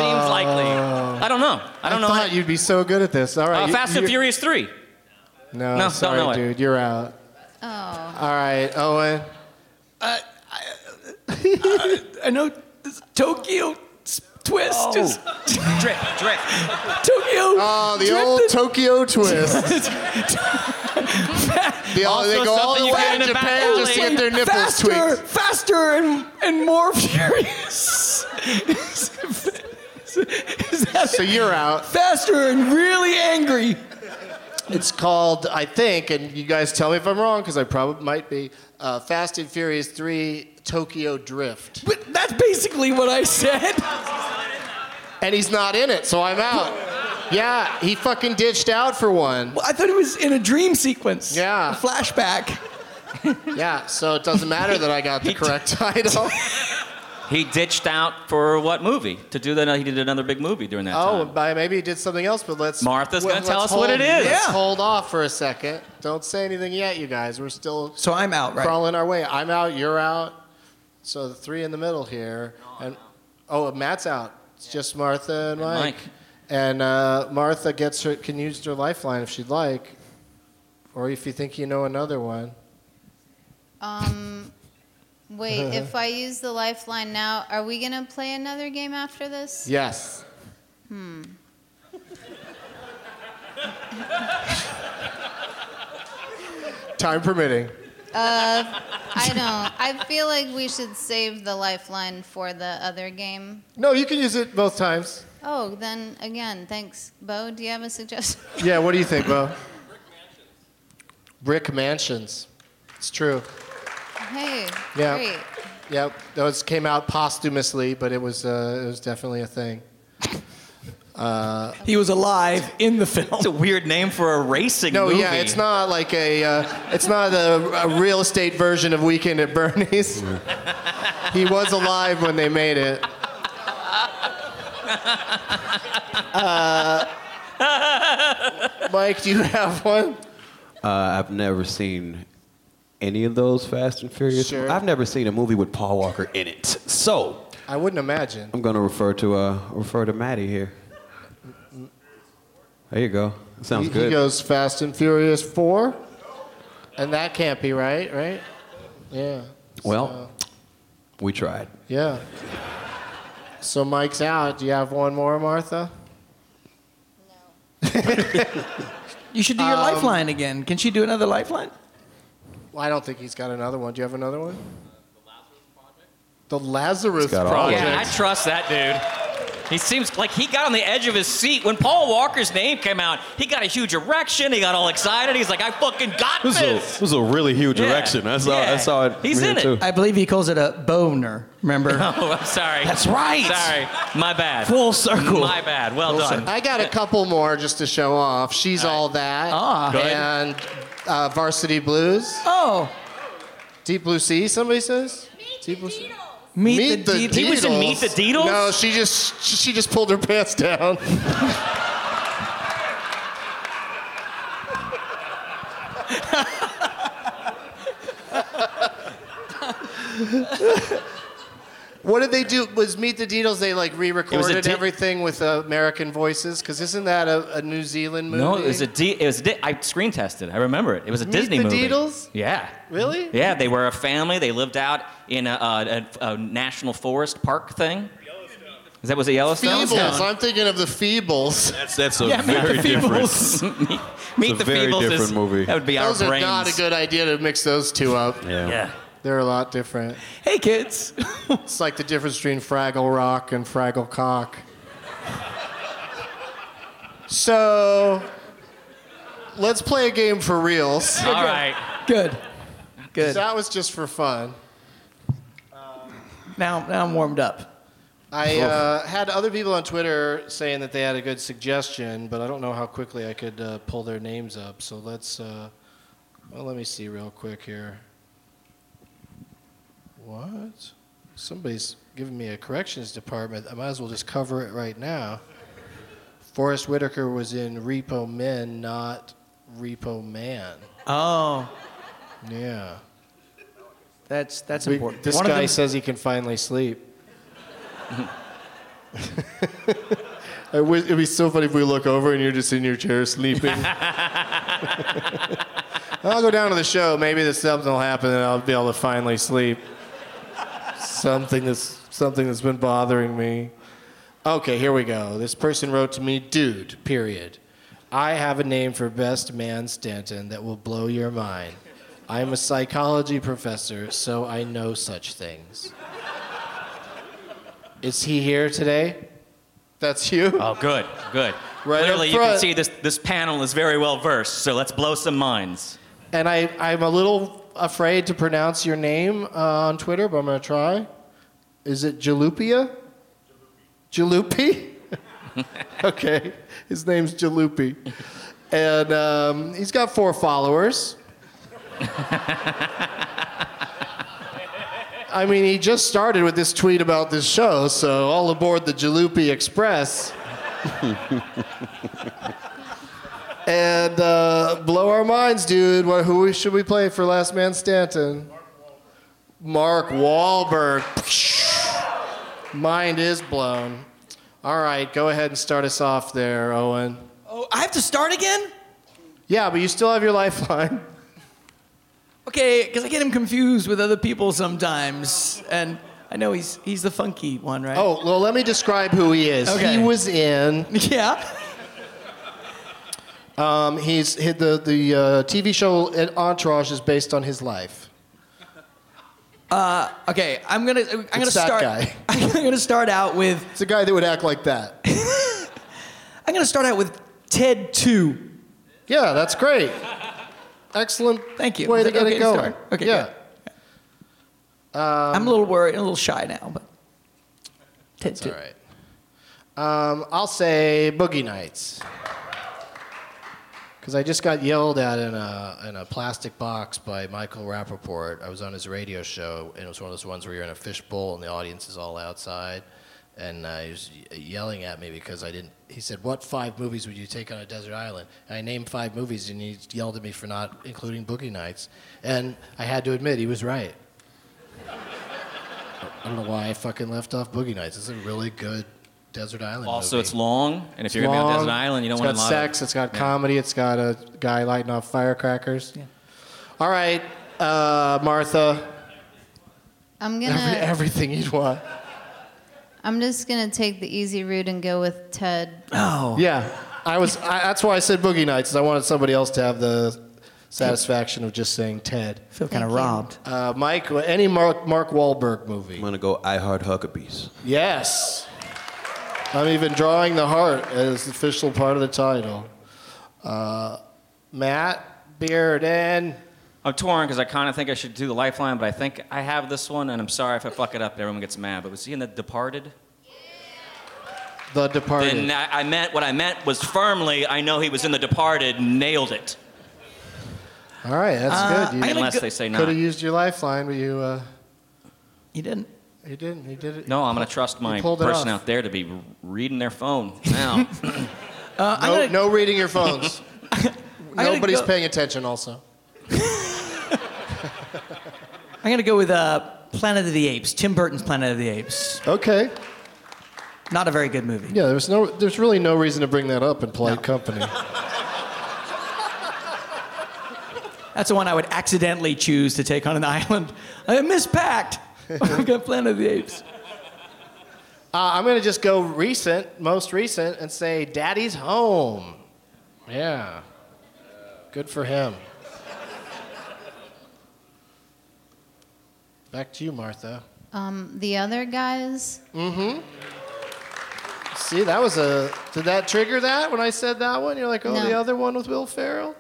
Seems likely. I don't know. I don't I know. I thought how... you'd be so good at this. All right. Uh, you, Fast and Furious three. No, no sorry, don't know dude. It. You're out. Oh. All right, Owen. Uh... uh, I know this Tokyo twist. Oh. Just drip, drip. Tokyo. Oh, the old and... Tokyo twist. the all, they go all the way to Japan just to get their nipples faster, tweaked. Faster and, and more furious. is, is, is that so you're out. Faster and really angry. It's called, I think, and you guys tell me if I'm wrong, because I probably might be, uh, Fast and Furious three, Tokyo Drift. But that's basically what I said. And he's not in it, so I'm out. Yeah, he fucking ditched out for one. Well, I thought it was in a dream sequence. Yeah. A flashback. Yeah, so it doesn't matter that I got the correct title. He ditched out for what movie? To do that, he did another big movie during that oh, time. Oh, maybe he did something else, but let's... Martha's going to tell us hold, what it is. Let's yeah. hold off for a second. Don't say anything yet, you guys. We're still... So I'm out, right? Crawling our way. I'm out, you're out. So the three in the middle here. No, and Oh, Matt's out. It's yeah. just Martha and Mike. And, Mike. and uh, Martha gets her, can use her lifeline if she'd like. Or if you think you know another one. Um... Wait, uh-huh. if I use the lifeline now, are we going to play another game after this? Yes. Hmm. Time permitting. Uh, I don't. I feel like we should save the lifeline for the other game. No, you can use it both times. Oh, then again, thanks. Bo, do you have a suggestion? Yeah, what do you think, Bo? Brick mansions. Brick mansions. It's true. Hey, yep. great. Yep, those came out posthumously, but it was uh, it was definitely a thing. Uh, he was alive in the film. It's a weird name for a racing no, movie. No, yeah, it's not like a uh, it's not a, a real estate version of Weekend at Bernie's. He was alive when they made it. Uh, Mike, do you have one? Uh, I've never seen. Any of those Fast and Furious? Sure. I've never seen a movie with Paul Walker in it, so I wouldn't imagine. I'm gonna refer to uh, refer to Maddie here. There you go. That sounds he, good. He goes Fast and Furious four, and that can't be right, right? Yeah. Well, so. We tried. Yeah. So Mike's out. Do you have one more, Martha? No. You should do your um, lifeline again. Can she do another lifeline? Well, I don't think he's got another one. Do you have another one? Uh, the Lazarus Project. The Lazarus Project. Yeah, I trust that dude. He seems like he got on the edge of his seat. When Paul Walker's name came out, he got a huge erection. He got all excited. He's like, I fucking got this. This was a, a really huge yeah. erection. I saw, yeah. I saw it. He's in it. Too. I believe he calls it a boner, remember? Oh, I'm sorry. That's right. Sorry. My bad. Full circle. My bad. Well Full done. Circle. I got a couple more just to show off. She's All, right. all That. Ah. Good. And... Uh, Varsity Blues. Oh. Deep Blue Sea, somebody says? Meet the Deedles. Meet, Meet the, the Deedles. He was in Meet the Deedles? No, she just she just pulled her pants down. What did they do? Was Meet the Deedles, they like re-recorded di- everything with uh, American voices? Because isn't that a, a New Zealand movie? No, it was a... De- it was a di- I screen tested. I remember it. It was a Meet Disney movie. Meet the Deedles? Yeah. Really? Yeah, they were a family. They lived out in a, a, a national forest park thing. Yellowstone. Is that was it Yellowstone? Feebles. I'm thinking of the Feebles. That's that's a yeah, very different... meet meet the very Feebles. Very different is, movie. That would be those our brains. Those are not a good idea to mix those two up. Yeah. yeah. They're a lot different. Hey, kids. It's like the difference between Fraggle Rock and Fraggle Cock. So, let's play a game for reals. All okay. right. Good. Good. That was just for fun. Um, now, now I'm warmed up. I uh, had other people on Twitter saying that they had a good suggestion, but I don't know how quickly I could uh, pull their names up. So let's, uh, well, let me see real quick here. What? Somebody's giving me a corrections department. I might as well just cover it right now. Forrest Whitaker was in Repo Men, not Repo Man. Oh. Yeah. That's that's we, important. This One guy says he can finally sleep. I wish, it'd be so funny if we look over and you're just in your chair sleeping. I'll go down to the show. Maybe this something will happen and I'll be able to finally sleep. Something that's something that's been bothering me. Okay, here we go. This person wrote to me, dude, period. I have a name for best man Stanton that will blow your mind. I'm a psychology professor, so I know such things. Is he here today? That's you? Oh, good, good. Right Clearly, you can see this, this panel is very well versed, so let's blow some minds. And I, I'm a little... afraid to pronounce your name uh, on Twitter, but I'm going to try. Is it Jalupia? Jalupi? Okay. His name's Jalupi. And um, he's got four followers. I mean, he just started with this tweet about this show, so all aboard the Jalupi Express. And uh, blow our minds, dude. What, who should we play for Last Man Stanton? Mark Wahlberg. Mark Wahlberg. Mind is blown. All right, go ahead and start us off there, Owen. Oh, I have to start again? Yeah, but you still have your lifeline. Okay, because I get him confused with other people sometimes, and I know he's he's the funky one, right? Oh, well, let me describe who he is. Okay. He was in. Yeah. Um, he's he, the the uh, T V show Entourage is based on his life. Uh, okay, I'm gonna I'm it's gonna that start. Guy. I'm gonna start out with. It's a guy that would act like that. I'm gonna start out with Ted two. Yeah, that's great. Excellent. Thank you. Way to get okay it going. Start? Okay. Yeah. Um, I'm a little worried, a little shy now, but. That's t- all right. Um, I'll say Boogie Nights, because I just got yelled at in a in a plastic box by Michael Rappaport. I was on his radio show, and it was one of those ones where you're in a fishbowl and the audience is all outside, and uh, he was yelling at me because I didn't. He said, "What five movies would you take on a desert island?" And I named five movies, and he yelled at me for not including Boogie Nights. And I had to admit, he was right. I don't know why I fucking left off Boogie Nights. It's a really good desert island also movie. Also, it's long, and if it's you're going to be on a desert island, you don't want to lot sex, of... It's got sex, it's got comedy, it's got a guy lighting off firecrackers. Yeah. All right, uh, Martha. I'm going to... Every, everything you'd want. I'm just gonna take the easy route and go with Ted. Oh. Yeah, I was. I, that's why I said Boogie Nights, is I wanted somebody else to have the satisfaction of just saying Ted. I feel kind of robbed. Uh, Mike, any Mark, Mark Wahlberg movie? I'm gonna go I Heart Huckabees. Yes. I'm even drawing the heart as the official part of the title. Uh, Matt Bearden. I'm torn because I kind of think I should do the lifeline, but I think I have this one, and I'm sorry if I fuck it up and everyone gets mad, but was he in The Departed? Yeah. The Departed. Then I, I meant, what I meant was firmly, I know he was in The Departed, nailed it. All right, that's uh, good. You, unless go- they say not. Could have used your lifeline, but you... Uh, you didn't. You didn't, you did it. No, I'm going to trust my person out there to be reading their phone now. uh, no, gonna... no reading your phones. Nobody's go... paying attention also. I'm going to go with uh, Planet of the Apes, Tim Burton's Planet of the Apes. Okay. Not a very good movie. Yeah, there's no, there's really no reason to bring that up in polite no. company. That's the one I would accidentally choose to take on an island. I mispacked. We've got Planet of the Apes. Uh, I'm going to just go recent, most recent, and say Daddy's Home. Yeah. Good for him. Back to you, Martha. Um, the other guys? Mm-hmm. See, that was a... Did that trigger that when I said that one? You're like, oh, no. The other one with Will Ferrell?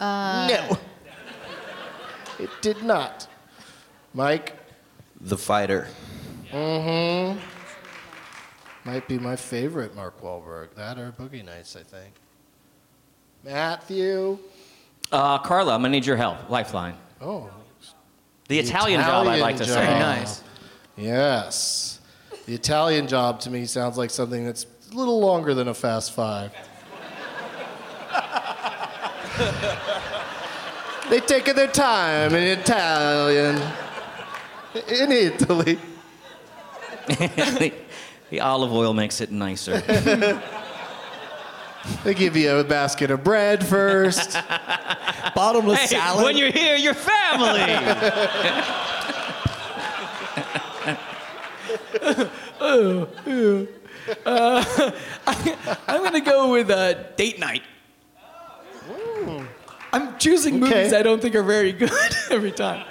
Uh, no. It did not. Mike? The Fighter. Mm-hmm. Might be my favorite Mark Wahlberg. That or Boogie Nights, I think. Matthew? Uh, Carla, I'm going to need your help. Lifeline. Oh, The Italian, Italian Job, I'd like to job. say. Very nice. Yes. The Italian Job, to me, sounds like something that's a little longer than a Fast Five. They taking their time in Italian. In Italy. the, the olive oil makes it nicer. They give you a basket of bread first. Bottomless hey, salad. When you're here, you're family. oh, oh. Uh, I, I'm going to go with uh, Date Night. Ooh. I'm choosing okay. movies I don't think are very good every time.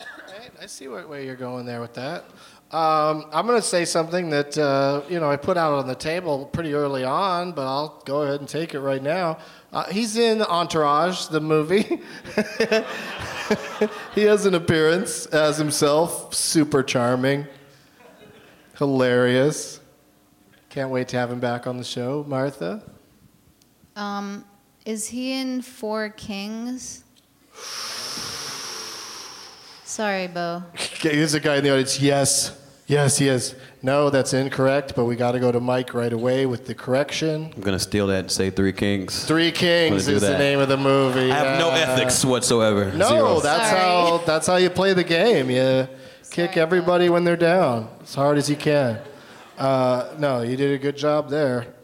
Right, I see what way you're going there with that. Um, I'm going to say something that, uh, you know, I put out on the table pretty early on, but I'll go ahead and take it right now. Uh, he's in Entourage, the movie. He has an appearance as himself. Super charming. Hilarious. Can't wait to have him back on the show. Martha? Um, is he in Four Kings? Sorry, Bo. There's a guy in the audience. Yes. Yes, he is. No, that's incorrect, but we got to go to Mike right away with the correction. I'm going to steal that and say Three Kings. Three Kings is that. the name of the movie. I have uh, no ethics whatsoever. No, Zero. that's Sorry. how that's how you play the game. You Sorry, kick everybody Bo. when they're down as hard as you can. Uh, no, you did a good job there.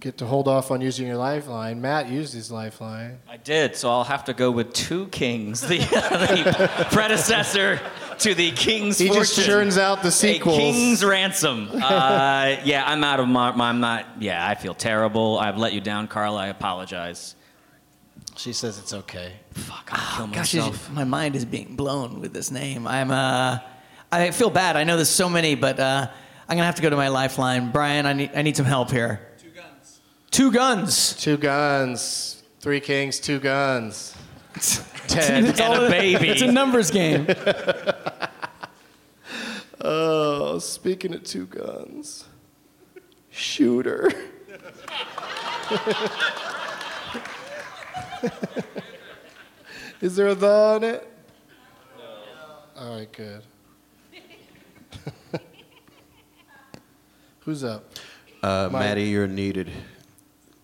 Get to hold off on using your lifeline. Matt used his lifeline. I did, so I'll have to go with Two Kings, the, the predecessor to the King's he Fortune. He just churns out the sequels. A King's Ransom. Uh, yeah, I'm out of my, I'm not, yeah, I feel terrible. I've let you down, Carla. I apologize. She says it's okay. Fuck, I'll oh, kill gosh, myself. My mind is being blown with this name. I'm, uh, I feel bad. I know there's so many, but uh, I'm going to have to go to my lifeline. Brian, I need, I need some help here. Two Guns. Two Guns. Three Kings, Two Guns. Ten and a baby. It's a numbers game. Oh, speaking of Two Guns. Shooter. Is there a "the" on it? No. All right, good. Who's up? Uh, Maddie, you're needed.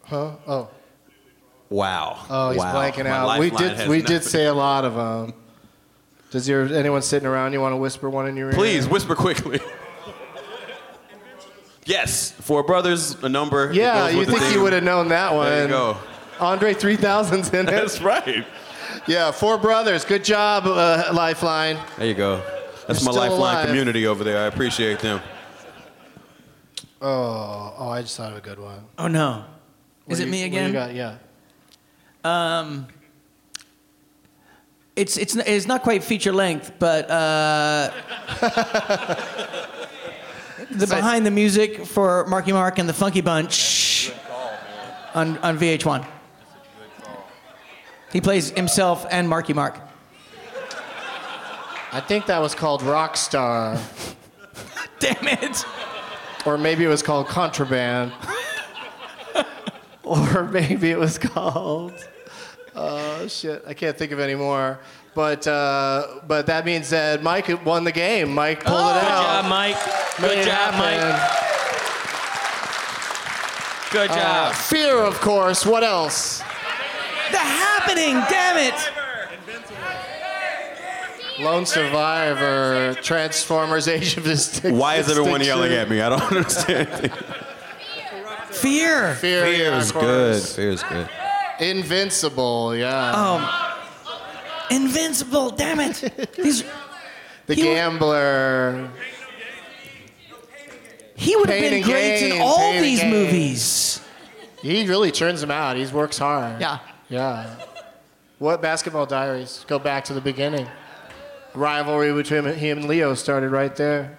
Huh? Oh. Wow. Oh, he's wow. blanking out. We did we did say a lot of them. Does your anyone sitting around, you want to whisper one in your ear? Please, whisper quickly. Yes. Four brothers, a number. Yeah, you think you would have known that one. There you go. Andre three thousand's in it. That's right. Yeah, Four Brothers. Good job, uh, Lifeline. There you go. That's my Lifeline alive. community over there. I appreciate them. Oh, oh, I just thought of a good one. Oh, no. What Is it you, me again? What do you got? Yeah. Um, it's it's it's not quite feature length, but uh, the so behind I, the music for Marky Mark and the Funky Bunch call, on on V H one. He plays himself and Marky Mark. I think that was called Rockstar. Damn it! Or maybe it was called Contraband. Or maybe it was called, oh, uh, shit, I can't think of any more. But uh, but that means that Mike won the game. Mike pulled oh, it out. Good job, Mike. Good Made job, Mike. Good uh, job. Fear, of course. What else? The Happening, damn it. Lone Survivor, Transformers, Age of Distinction. Why is everyone yelling at me? I don't understand. Fear. Fear. Fear is good. Fear is good. Invincible, yeah. Oh, Invincible, damn it. These, the he Gambler. Would, he would have been great games, in all these games. movies. He really turns them out. He works hard. Yeah. Yeah. What Basketball Diaries? Go back to the beginning. Rivalry between him and Leo started right there.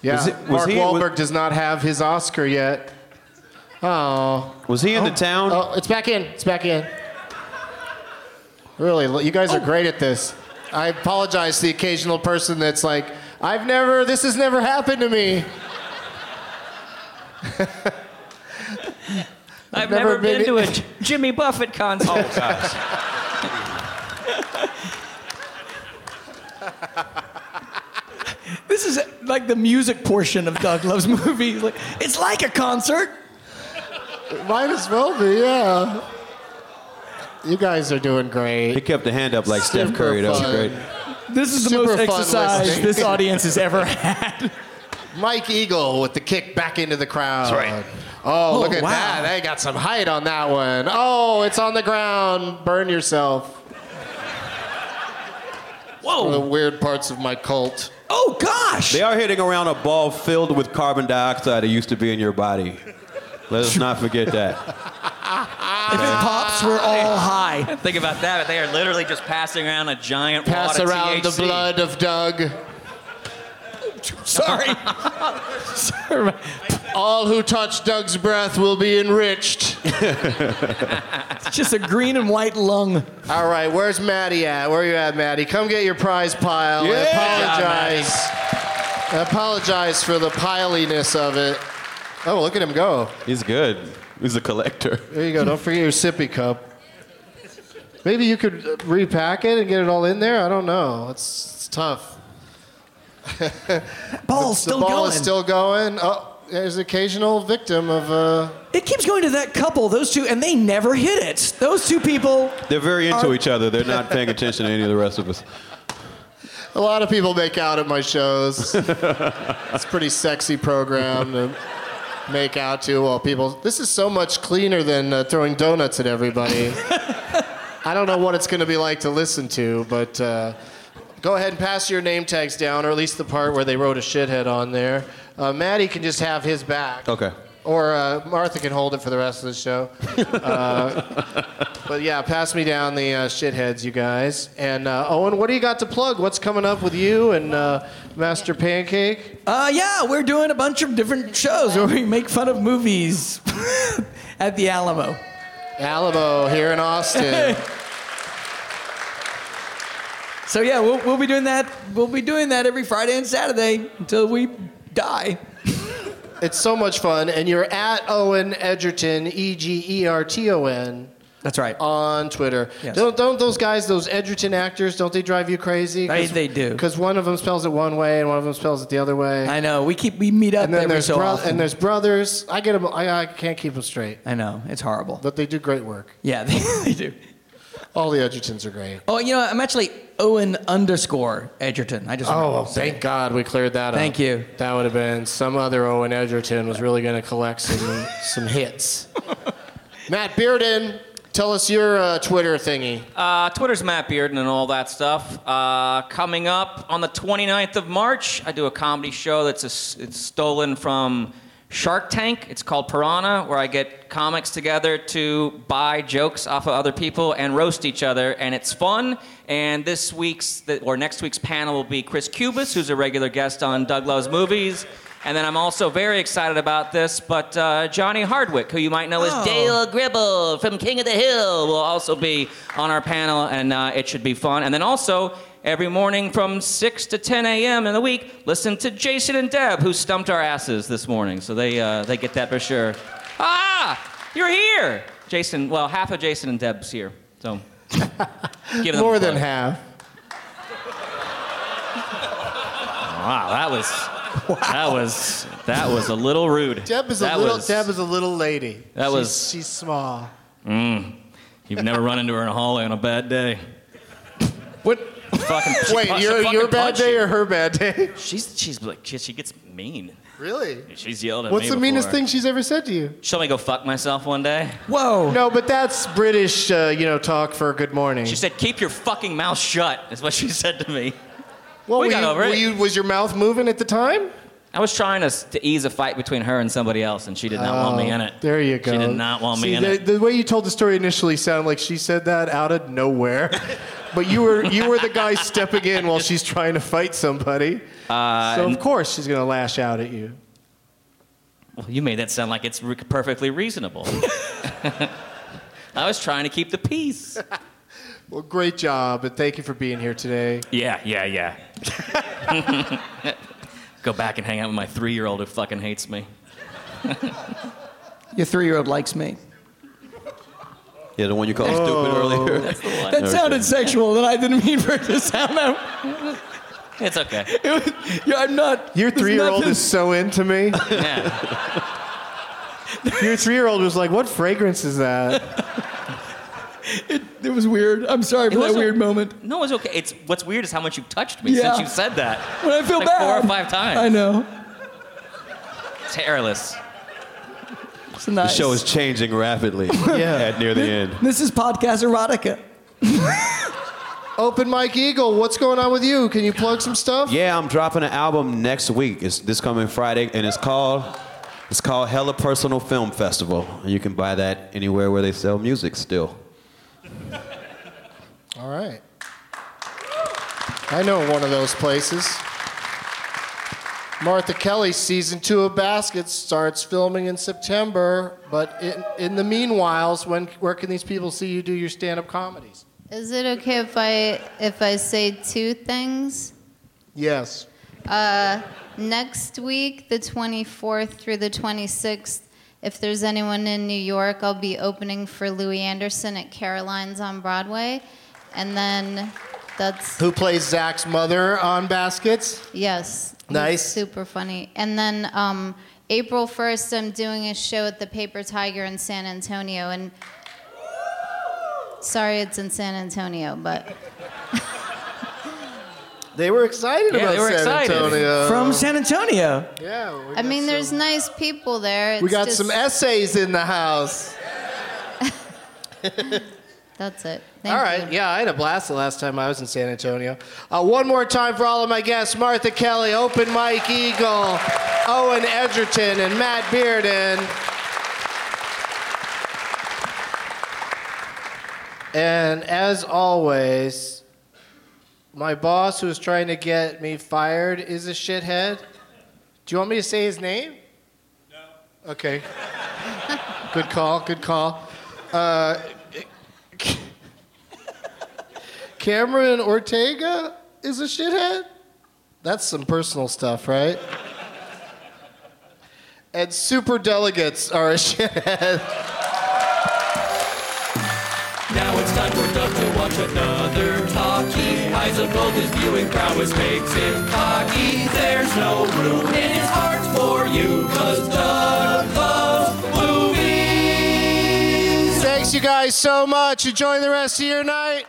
Yeah. Was it, was Mark he, Wahlberg was, does not have his Oscar yet. Oh. Was he in the oh. town? Oh, it's back in. It's back in. Really, you guys oh. are great at this. I apologize to the occasional person that's like, I've never, this has never happened to me. I've, I've never, never been, been to a Jimmy Buffett concert. Oh, gosh. This is like the music portion of Doug Loves Movies. Like, it's like a concert. Might as well be, yeah. You guys are doing great. He kept the hand up like Super Steph Curry. Fun. That was great. This is Super the most exercise listening. This audience has ever had. Mike Eagle with the kick back into the crowd. That's right. Oh, oh look at wow. that. They got some height on that one. Oh, it's on the ground. Burn yourself. Whoa. One of the weird parts of my cult. Oh, gosh. They are hitting around a ball filled with carbon dioxide that used to be in your body. Let us not forget that. If it pops, we're all high. Think about that. They are literally just passing around a giant Pass wad of Pass around T H C. The blood of Doug. Sorry. Sorry. All who touch Doug's breath will be enriched. It's just a green and white lung. All right, where's Maddie at? Where are you at, Maddie? Come get your prize pile. Yeah. I apologize. Yeah, I apologize for the piliness of it. Oh, look at him go. He's good. He's a collector. There you go. Don't forget your sippy cup. Maybe you could repack it and get it all in there. I don't know. It's, it's tough. Ball's the, the still ball going. The ball is still going. Oh, there's an occasional victim of... Uh... It keeps going to that couple, those two, and they never hit it. Those two people... They're very into are... each other. They're not paying attention to any of the rest of us. A lot of people make out at my shows. It's a pretty sexy program to make out to while people... This is so much cleaner than uh, throwing donuts at everybody. I don't know what it's going to be like to listen to, but uh, go ahead and pass your name tags down, or at least the part where they wrote a shithead on there. Uh, Maddie can just have his back. Okay. Or uh, Martha can hold it for the rest of the show. Uh, but yeah, pass me down the uh, shitheads, you guys. And uh, Owen, what do you got to plug? What's coming up with you and uh, Master Pancake? Uh, yeah, we're doing a bunch of different shows where we make fun of movies at the Alamo. Alamo here in Austin. So yeah, we'll, we'll be doing that. We'll be doing that every Friday and Saturday until we die. It's so much fun, and you're at Owen Edgerton, E G E R T O N. That's right. On Twitter. Yes. Don't, don't those guys, those Edgerton actors, don't they drive you crazy? They, they do. Because one of them spells it one way, and one of them spells it the other way. I know. We keep we meet up and then every there's so bro- often. And there's brothers. I get them. I, I can't keep them straight. I know. It's horrible. But they do great work. Yeah, they, they do. All the Edgertons are great. Oh, you know, I'm actually Owen underscore Edgerton. I just oh, thank it. God we cleared that thank up. Thank you. That would have been some other Owen Edgerton was really going to collect some some hits. Matt Bearden, tell us your uh, Twitter thingy. Uh, Twitter's Matt Bearden and all that stuff. Uh, coming up on the twenty-ninth of March, I do a comedy show that's a, it's stolen from Shark Tank. It's called Piranha, where I get comics together to buy jokes off of other people and roast each other, and it's fun. And this week's or next week's panel will be Chris Cubis, who's a regular guest on Doug Loves Movies. And then I'm also very excited about this, but uh, Johnny Hardwick, who you might know as oh. Dale Gribble from King of the Hill, will also be on our panel, and uh, it should be fun. And then also, every morning from six to ten a.m. in the week, listen to Jason and Deb, who stumped our asses this morning. So they uh, they get that for sure. Ah, you're here! Jason, well, half of Jason and Deb's here, so give them more than half. Wow, that was... Wow. That was that was a little rude. Deb is that a little was, Deb is a little lady. That she's, was she's small. Mm, you've never run into her in a hallway on a bad day. What? Fucking, wait, your your bad day you. Or her bad day? She's she's like she, she gets mean. Really? She's yelled at What's me. What's the before. meanest thing she's ever said to you? She'll make me go fuck myself one day. Whoa. No, but that's British, uh, you know, talk for good morning. She said, "Keep your fucking mouth shut," is what she said to me. Well, we got you, over it. You, was your mouth moving at the time? I was trying to, to ease a fight between her and somebody else, and she did not oh, want me in it. There you go. She did not want See, me in the, it. The way you told the story initially sounded like she said that out of nowhere. But you were you were the guy stepping in while she's trying to fight somebody. Uh, so, of course, she's going to lash out at you. Well, you made that sound like it's re- perfectly reasonable. I was trying to keep the peace. Well, great job, and thank you for being here today. Yeah, yeah, yeah. Go back and hang out with my three-year-old who fucking hates me. Your three-year-old likes me. Yeah, the one you called oh. stupid earlier. That's the one. That or sounded so. sexual, and I didn't mean for it to sound that. It's okay. It was, yeah, I'm not. Your three-year-old is so into me. Yeah. Your three-year-old was like, "What fragrance is that?" It, it was weird. I'm sorry for that weird a, moment. No, it's okay. It's what's weird is how much you've touched me yeah. since you said that. When I feel like bad. Four or five times. I know. It's hairless. It's nice. The show is changing rapidly. yeah. At near the end. This is podcast erotica. Open Mike Eagle, what's going on with you? Can you plug some stuff? Yeah, I'm dropping an album next week. It's this coming Friday, and it's called. It's called Hella Personal Film Festival, and you can buy that anywhere where they sell music still. All right. I know one of those places. Martha Kelly, season two of Baskets starts filming in September, but in, in the meanwhiles, when where can these people see you do your stand-up comedies? Is it okay if I if I say two things? Yes. Uh, next week, the twenty-fourth through the twenty-sixth, if there's anyone in New York, I'll be opening for Louis Anderson at Caroline's on Broadway. And then that's... Who plays Zach's mother on Baskets? Yes. Nice. Super funny. And then um, April first, I'm doing a show at the Paper Tiger in San Antonio. And sorry it's in San Antonio, but... They were excited yeah, about they were San excited. Antonio. From San Antonio. Yeah. I mean, some... there's nice people there. It's we got just... some essays in the house. That's it. Thank all right. You. Yeah, I had a blast the last time I was in San Antonio. Uh, one more time for all of my guests, Martha Kelly, Open Mike Eagle, Owen Edgerton, and Matt Bearden. And as always... My boss, who is trying to get me fired, is a shithead. Do you want me to say his name? No. Okay. Good call, good call. Uh, Cameron Ortega is a shithead? That's some personal stuff, right? And superdelegates are a shithead. Now it's time for Doug to watch another talkie. Eyes of gold, his viewing prowess makes him cocky. There's no room in his heart for you, cause Doug loves movies. Thanks you guys so much. Enjoy the rest of your night.